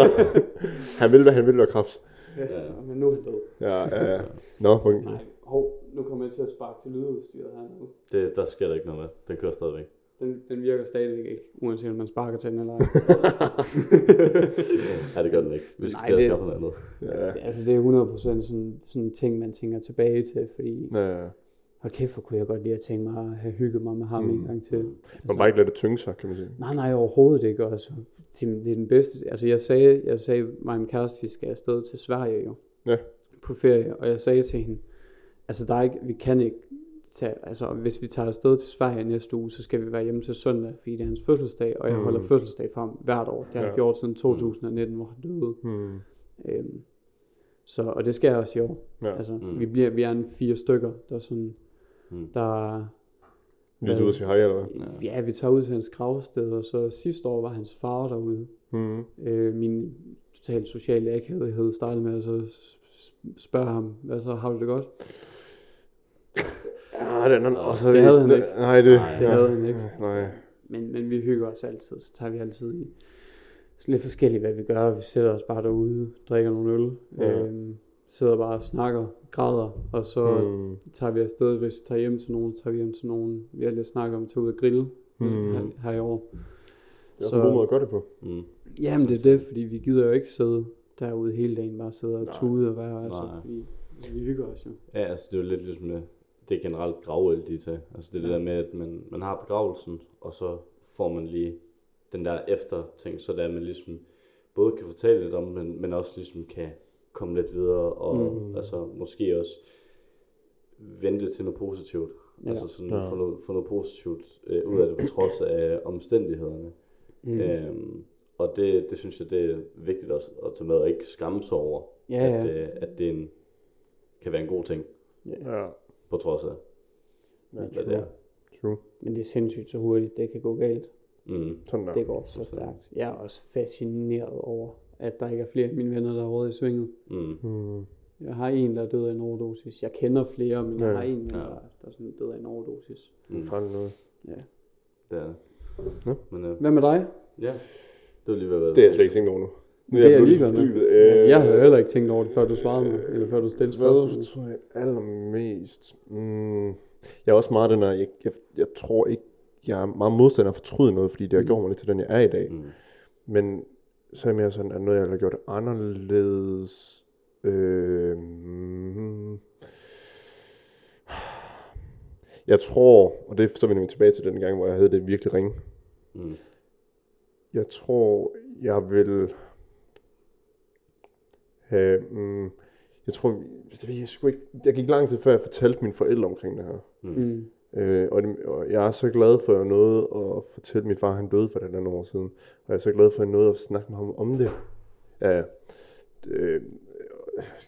han ville, han ville være krebs. Ja, men nu er han død. Ja, ja, ja. Nå, no, nej, hov, nu kommer jeg til at sparke til lydudstyret hernede. Det, der sker der ikke noget med, den kører stadigvæk. Den, den virker stadigvæk ikke, uanset om man sparker til den eller ej. ja, det gør den ikke. Vi skal nej, til at skaffe noget andet. Ja. Altså, det er hundrede procent sådan, sådan en ting, man tænker tilbage til, fordi... Ja, ja. Hold kæft, hvor kunne jeg godt lide at tænke mig at have hygget mig med ham mm. en gang til. Altså, man bare ikke lade det tynge sig, kan man sige. Nej, nej, overhovedet ikke. Altså, det er den bedste. Altså, jeg sagde, jeg sagde mig og min kæreste, vi skal afsted til Sverige jo. Ja. På ferie, og jeg sagde til hende, altså der er ikke, vi kan ikke tage, altså hvis vi tager afsted til Sverige næste uge, så skal vi være hjemme til søndag, fordi det er hans fødselsdag, og jeg holder mm. fødselsdag frem hvert år. Det har jeg ja. gjort siden to tusind nitten, hvor han døde. Mm. Øhm, så, og det skal jeg også i år. Ja. Altså, mm. vi, bliver, vi er en fire stykker, der sådan... Der, vi tager ud til hej, eller hvad? Ja, vi tager ud til hans gravsted, og så sidste år var hans far derude. Mm-hmm. Øh, min totalt sociale akavethed startede med at så spørge ham, hvad så, har du det godt? Ja, den, og så det havde han ikke. Nej, det, det havde nej, han ikke. Nej. Men, men vi hygger os altid, så tager vi altid i. Så lidt forskelligt, hvad vi gør. Vi sætter os bare derude, drikker nogle øl. Ja. Øhm, sidder bare og snakker, græder, og så mm. tager vi afsted, hvis vi tager hjem til nogen, tager vi hjem til nogen. Vi har lidt snakket om at tage ud og grille mm. her, her i år. Det er så en god måde at gøre det på. Mm. Jamen det er det, fordi vi gider jo ikke sidde derude hele dagen, bare sidde og tude og være, altså, fordi altså, vi hygger os jo. Ja, altså det er jo lidt ligesom det, det er generelt gravøl, de tager. Altså det er ja. det der med, at man, man har begravelsen, og så får man lige den der efterting, så der man ligesom både kan fortælle lidt om, men, men også ligesom kan komme lidt videre, og mm. altså måske også vente til noget positivt. Ja. Altså sådan ja. få, noget, få noget positivt øh, ud af det, på trods af omstændighederne. Mm. Øhm, og det, det synes jeg, det er vigtigt også at tage med, og ikke skamme sig over, ja, ja. At, øh, at det en, kan være en god ting. Ja. På trods af. Ja, hvad true. Det er. True. Men det er sindssygt så hurtigt, det kan gå galt. Mm. Sådan det går så stærkt. Jeg er også fascineret over, at der ikke er flere af mine venner, der er røde i svinget. Mm. Mm. Jeg har en, der er død af en overdosis. Jeg kender flere, men jeg ja. har en, der, ja. der er sådan død af en overdosis. Mm. Frem noget. Ja. Det er det. Ja. Men, øh, hvad med dig? Ja. Det, lige ved, det er jeg slet ikke tænkt over nu. Det er jeg alligevel nu. Øh, jeg havde heller ikke tænkt over det, før du svarede mig, øh, eller før du stillede spørgsmålet. Hvad tror jeg allermest? Mm. Jeg er også meget den her, jeg, jeg, jeg tror ikke, jeg er meget modstander og fortryder noget, fordi det har gjort mig lidt til den, jeg er i dag. Mm. Men så er jeg mere sådan, at noget, jeg har gjort anderledes. Øh, mm, jeg tror, og det så vender vi tilbage til den gang, hvor jeg havde det virkelig ringe. Mm. Jeg tror, jeg vil have... Mm, jeg tror, jeg, skulle ikke, jeg gik lang tid før, jeg fortalte mine forældre omkring det her. Mm. Øh, og, det, og jeg er så glad for, at jeg nåede at fortælle min far, han døde for et eller andet år siden. Og jeg er så glad for, at jeg nåede at snakke med ham om det. Ja, det, øh,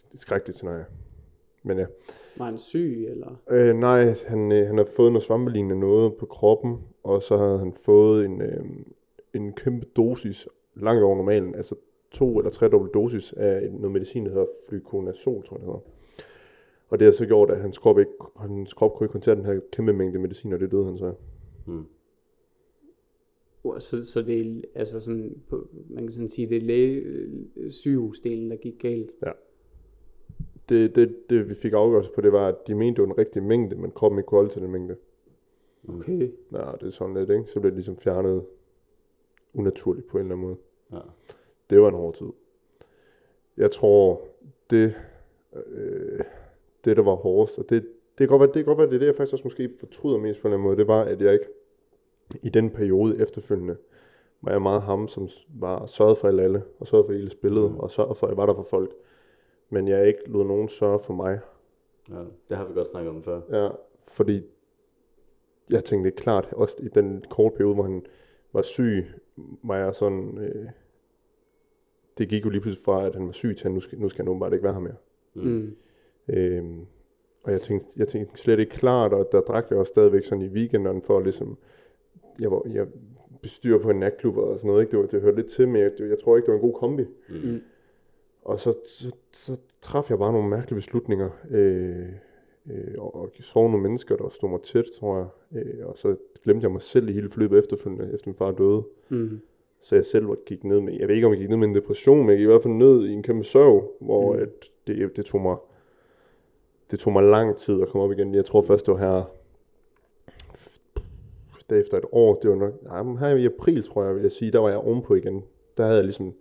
det er skrækkeligt scenarie. Men ja. Var han syg, eller? Øh, nej, han, øh, han har fået noget svampelignende noget på kroppen, og så havde han fået en, øh, en kæmpe dosis, langt over normalen, altså to eller tre dobbelt dosis af noget medicin, der hedder flykonasol, tror jeg det hedder. Og det har så gjort, at hans krop, ikke, hans krop kunne ikke håndtere den her kæmpe mængde medicin, og det døde han så. Hmm. Så, så det er, altså sådan, man kan sådan sige, det er læge, sygehusdelen, der gik galt? Ja. Det, det, det vi fik afgørelse på, det var, at de mente, det var den rigtige mængde, men kroppen ikke kunne holde til den mængde. Okay. Ja, det er sådan lidt, ikke? Så blev det ligesom fjernet unaturligt på en eller anden måde. Ja. Det var en hård tid. Jeg tror, det, øh, det der var hårdest, og det, det kan godt være, det er det, jeg faktisk også måske fortryder mest på en eller anden måde, det var, at jeg ikke i den periode efterfølgende, var jeg meget ham, som var sørget for alle, og sørget for hele spillet, mm. og sørget for, at jeg var der for folk. Men jeg ikke lod nogen sørge for mig. Ja, det har vi godt snakket om før. Ja, fordi jeg tænkte, det er klart, også i den korte periode, hvor han var syg, var jeg sådan... Øh, det gik jo lige pludselig fra, at han var syg til, at nu skal, nu skal han åbenbart ikke være her mere. Mm. Øhm, og jeg tænkte, jeg tænkte slet ikke klart, og der drak jeg også stadigvæk sådan i weekenden for ligesom, jeg, var, jeg bestyrer på en natklub og sådan noget, ikke? Det, var, det hørte lidt til, men jeg, jeg tror ikke, det var en god kombi. Mm. Og så, så, så traf jeg bare nogle mærkelige beslutninger, øh, øh, og, og sov nogle mennesker, der stod mig tæt, tror jeg, øh, og så glemte jeg mig selv i hele forløbet efterfølgende, efter min far døde. Mm. Så jeg selv gik ned med, jeg ved ikke om jeg gik ned med en depression, men jeg gik i hvert fald ned i en kæmpe sorg, hvor mm. at det, det, tog mig, det tog mig lang tid at komme op igen. Jeg tror først, det var her, efter et år, det var nok, nej, her i april, tror jeg, vil jeg sige, der var jeg ovenpå igen. Der havde jeg ligesom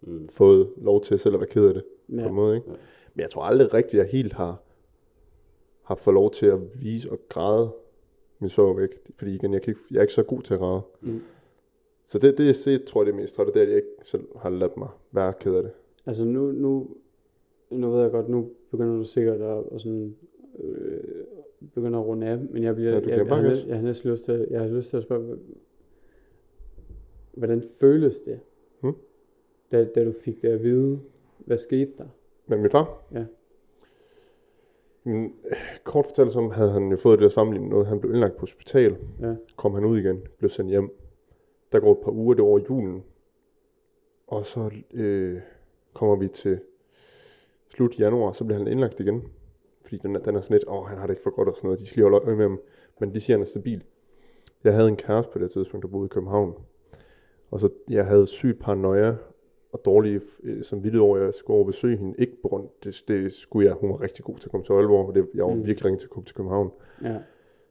mm. fået lov til selv at være ked af det, ja. På en måde, ikke? Ja. Men jeg tror aldrig rigtigt, at jeg helt har, har fået lov til at vise og græde min sorg væk, fordi igen, jeg, kan ikke, jeg er ikke så god til at græde. Mm. Så det, det, det tror jeg, det er mest træt, det er, at jeg ikke selv har ladt mig være ked af det. Altså nu, nu, nu ved jeg godt, nu begynder du sikkert at og sådan, øh, begynder at runde af, men jeg bliver, ja, jeg, jeg, jeg, jeg har næsten lyst til, jeg har lyst til at spørge, hvordan føles det, hmm? da, da du fik det at vide, hvad skete der? Med min far? Ja. Men, kort fortalt, som havde han jo fået det der sammenlignende noget, han blev indlagt på hospital, ja. Kom han ud igen, blev sendt hjem. Der går et par uger, det over julen, og så øh, kommer vi til slut januar, så bliver han indlagt igen, fordi den, den er sådan lidt, åh, oh, han har det ikke for godt og sådan noget, de skal lige holde øje med ham, men de siger, han er stabil. Jeg havde en kæreste på det tidspunkt, der boede i København, og så jeg havde sygt paranoia og dårlige, øh, som vildt over, jeg skulle over besøge hende, ikke på grund, det, det skulle jeg, hun var rigtig god til at komme til Aalborg, og det, jeg var mm. virkelig ringe til at komme til København. Ja.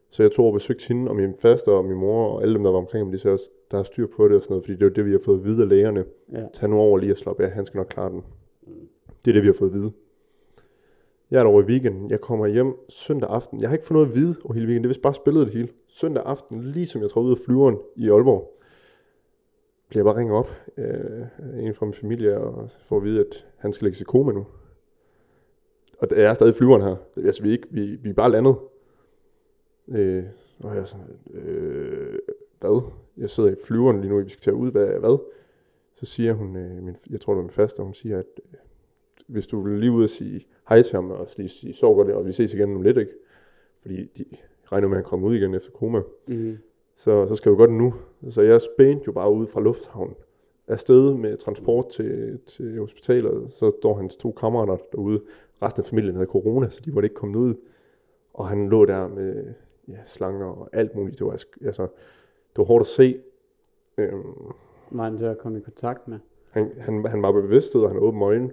Så jeg tog og besøgte hende, og min faste og min mor, og alle dem, der var omkring ham, de sagde også, der er styr på det og sådan noget, fordi det er jo det, vi har fået at vide af lægerne. Ja. Tag nu over lige og slappe af, han skal nok klare den. Det er det, vi har fået at vide. Jeg er derovre i weekenden, jeg kommer hjem søndag aften. Jeg har ikke fået noget at vide over hele weekenden, det er vist bare spillet det hele. Søndag aften, lige som jeg trådte ud af flyveren i Aalborg, bliver jeg bare ringet op øh, en fra min familie, og får at vide, at han skal lægges i koma nu. Og jeg er stadig i flyveren her, altså vi er, ikke, vi, vi er bare landet. Øh, og jeg er sådan, øh, hvad? Jeg sidder i flyveren lige nu, vi skal tage ud, hvad? hvad? Så siger hun, øh, min, jeg tror det var min faste, hun siger, at øh, hvis du vil lige ud og sige hej til ham, og lige sige, så godt, og vi ses igen om lidt, ikke? Fordi de regner med, at han kommer ud igen efter koma. Mm-hmm. Så, så skal jeg jo godt nu. Så jeg spændte jo bare ude fra lufthavnen. Afsted med transport til, til hospitalet, så står hans to kammerater derude. Resten af familien havde corona, så de måtte ikke komme ud. Og han lå der med ja, slanger og alt muligt. Det var, altså, det var hårdt at se. Øhm, var han til at komme i kontakt med? Han, han, han var bevidstet, og han åbne øjne,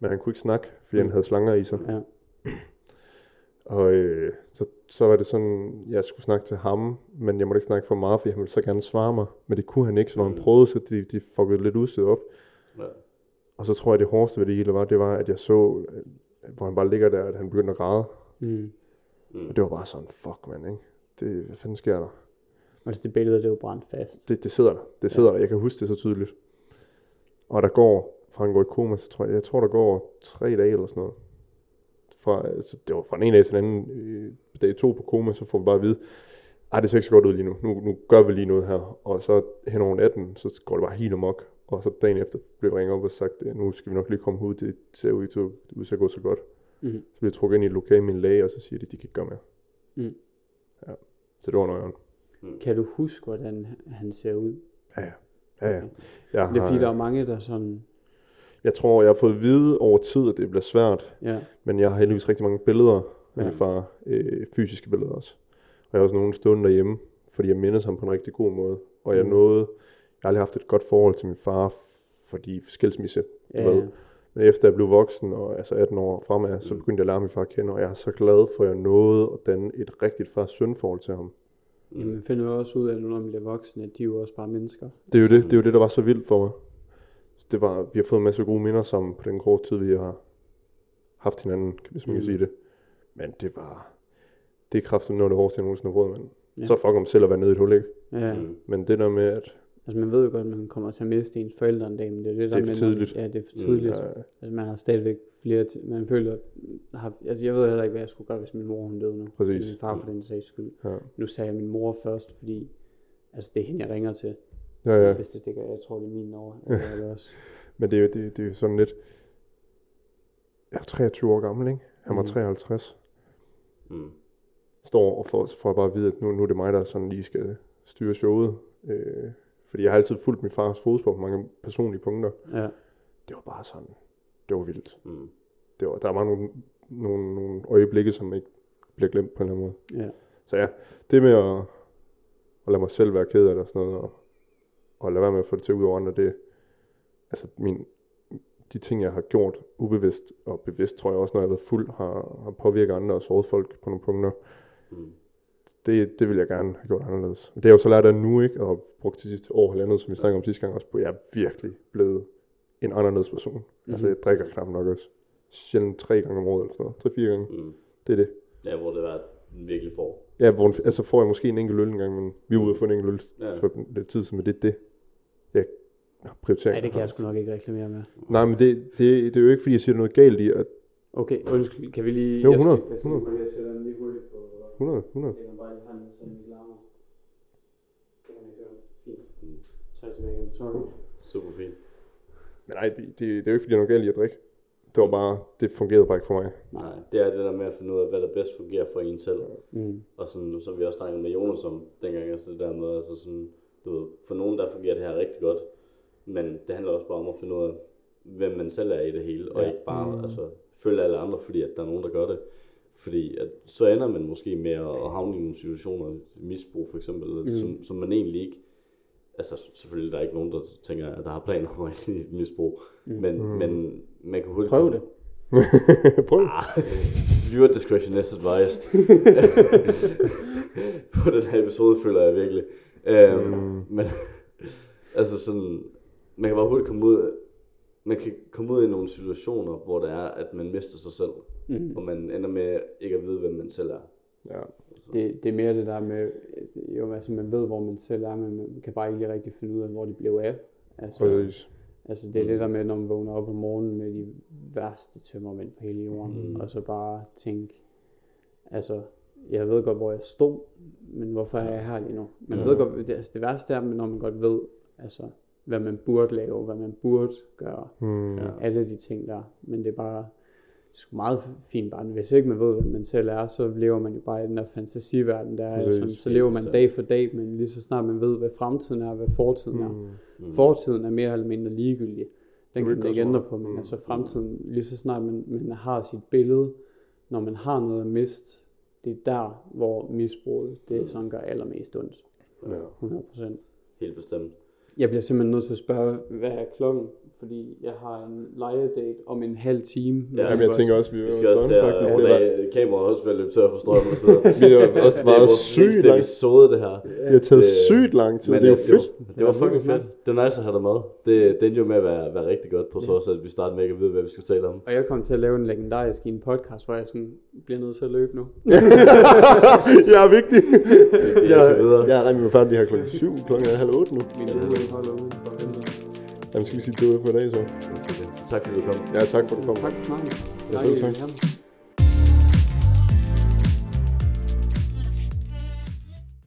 men han kunne ikke snakke, fordi han havde slanger i sig. Ja. Og øh, så, så var det sådan, jeg skulle snakke til ham, men jeg måtte ikke snakke for meget, fordi han ville så gerne svare mig. Men det kunne han ikke, så når han prøvede, så de, de fuckede lidt udstyret op. Ja. Og så tror jeg, det hårdeste ved det hele var, det var, at jeg så, hvor han bare ligger der, at han begyndte at græde. Mm. Og det var bare sådan, fuck man, ikke? Det, hvad fanden sker der? Altså det billede, det er jo brændt fast. Det, det sidder der, det sidder ja. der. Jeg kan huske det så tydeligt. Og der går, fra han går i koma, så tror jeg, jeg tror der går tre dage eller sådan noget. Fra, altså, det var fra den ene dag til den anden, øh, dag to på koma, så får vi bare at vide, ej, det ser ikke så godt ud lige nu. nu, nu gør vi lige noget her, og så hen over natten, så går det bare helt amok, og så dagen efter blev ringet op og sagt, ja, nu skal vi nok lige komme ud, det ser ud til at gå så godt. Mm-hmm. Så bliver jeg trukket ind i et lokal med en læge, og så siger de, de kan ikke gøre mere. Mm. Ja, så det var nøjeren. Mm. Kan du huske, hvordan han ser ud? Ja, ja. ja, ja. Jeg har, det er fordi, der er mange, der sådan... Jeg tror, jeg har fået at vide over tid, at det bliver svært, ja. men jeg har heldigvis rigtig mange billeder ja. fra øh, fysiske billeder også. Og jeg har også nogle stunder derhjemme, fordi jeg mindes ham på en rigtig god måde. Og jeg mm. nåede, jeg har aldrig haft et godt forhold til min far, fordi skilsmisse. Ja. Men efter jeg blev voksen, og altså atten år fremad, mm. så begyndte jeg at lære min far at kende, og jeg er så glad for, at jeg nåede at danne et rigtigt far-søn forhold til ham. Mm. Jamen finder jo også ud af, når man bliver voksen, at de er jo også bare mennesker. Det er jo det, det, er jo det der var så vildt for mig. Det var, vi har fået en masse gode minder sammen på den korte tid, vi har haft hinanden, hvis man kan mm. sige det. Men det var, det er kraftedeme noget af det hårdeste, jeg nogensinde har prøvet, men ja. så fuck om selv at være nede i et hul, ikke? Ja. Mm. Men det der med, at... Altså man ved jo godt, at man kommer til at miste ens forældre en dag, men det er det der med... Det er for tidligt. Ja, det er for tidligt. Mm, ja. Altså man har stadigvæk flere... T- man føler... Har, altså jeg ved heller ikke, hvad jeg skulle gøre, hvis min mor hun døde nu. Præcis. Min far for den sags skyld. Ja. Nu sagde jeg min mor først, fordi... Altså det er hende, jeg ringer til. Ja, ja. Hvis det stikker, jeg tror det er min over. Ja. Men det er jo det, det er sådan lidt... Jeg er treogtyve år gammel, ikke? Han var mm. treoghalvtreds. Mm. Står og får, får bare at vide, at nu, nu er det mig, der sådan lige skal styre showet. Øh, fordi jeg har altid fulgt min fars fodspor på mange personlige punkter. Ja. Det var bare sådan... Det var vildt. Mm. Det var, der var nogle, nogle, nogle øjeblikke, som ikke bliver glemt på en eller anden måde. Ja. Så ja, det med at, at lade mig selv være ked af det og sådan noget... Og, og lade være med at få det til ud over andre, det, altså min, de ting, jeg har gjort ubevidst og bevidst, tror jeg også, når jeg har været fuld, har, har påvirket andre og såret folk på nogle punkter. Mm. Det, det vil jeg gerne have gjort anderledes. Det har jeg jo så lært af nu, ikke? Og brugt til sidste år halvandet, som vi snakkede om sidste gang også, på, jeg er virkelig blevet en anderledes person. Mm-hmm. Altså jeg drikker knap nok også. Sjældent tre gange om året eller sådan noget. Tre-fire gange. Mm. Det er det. Ja, hvor det var virkelig for. Ja, hvor, altså får jeg måske en enkelt øl en gang, men vi er ude og få en enkelt øl ja. for lidt tid, som er det det. Jeg prioriterer. Nej, det kan jeg sgu nok ikke reklamere med. Nej, men det, det, det er jo ikke, fordi jeg siger noget galt i. At... Okay, undskyld, kan vi lige... Jo, hundrede. Skal... hundrede. hundrede, hundrede. Super fint. Men nej, det, det, det er jo ikke, fordi jeg er noget galt i at drikke. Det var bare, det fungerede bare ikke for mig. Nej, det er det der med at finde ud af, hvad der bedst fungerer for en selv. Mm. Og sådan, så vi også snakket med Jonas om dengang, altså det der med, altså sådan, du ved, for nogen der fungerer det her rigtig godt, men det handler også bare om at finde ud af, hvem man selv er i det hele, og ja. ikke bare mm. altså, følge alle andre, fordi at der er nogen, der gør det. Fordi at, så ender man måske med at havne i nogle situationer, misbrug for eksempel, mm. som, som man egentlig ikke, altså selvfølgelig der er ikke nogen, der tænker, at der har planer om at i et misbrug, men, mm. men man kan hurtigt... Prøv det. Prøv det. Ah, viewer discretion is advised. På den her episode føler jeg virkelig. Um, mm. Men altså sådan, man kan bare hurtigt komme ud, man kan komme ud i nogle situationer, hvor det er, at man mister sig selv, mm. og man ender med ikke at vide, hvem man selv er. Ja. Det, det er mere det der med, jo, altså man ved, hvor man selv er, men man kan bare ikke rigtig finde ud af, hvor det blev af. Altså, Præcis. Altså det er mm. det der med, når man vågner op om morgenen med de værste tømmermænd på hele jorden, mm. og så bare tænke, altså jeg ved godt, hvor jeg stod, men hvorfor er jeg her lige nu? Man ja. ved godt, det, altså det værste er, når man godt ved, altså, hvad man burde lave, hvad man burde gøre, hmm. ja, alle de ting der. Men det er bare sgu meget fint bare, hvis ikke man ved, hvad man selv er, så lever man jo bare i den der fantasiverden der, altså, så lever man dag for dag, men lige så snart man ved, hvad fremtiden er, hvad fortiden er. Hmm. Fortiden er mere eller mindre ligegyldig. Den kan man ikke ændre på, men altså fremtiden, lige så snart man, man har sit billede, når man har noget at miste, det er der, hvor misbruget, det sådan gør allermest ondt. hundrede procent. Helt bestemt. Jeg bliver simpelthen nødt til at spørge, hvad er klokken? Fordi jeg har en lejredate om en halv time. Ja, men jeg, jeg tænker også, vi, vi skal også til at ordne kameraet også ved at løbe tør for strøm. Vi har også været sygt langt. Episode, det her. Det har taget sygt lang tid, det er jo fedt. Det var fucking fedt. Det er nice at have dig med. Det, det endte jo med at være, være rigtig godt, på trods af, at vi startede med ikke at vide, hvad vi skulle tale om. Og jeg kom til at lave en legendarisk i en podcast, hvor jeg sådan bliver nødt til at løbe nu. Jeg er vigtig. Jeg, jeg, jeg er rigtig med fanden, de har klokken syv, klokken er halv otte nu. Min uge holder ude for vinteren. Jamen skal vi sige, at du er ude for i dag så? Tak fordi du kom. Ja, tak for at du kom. Tak for snakken. Ja, selv tak.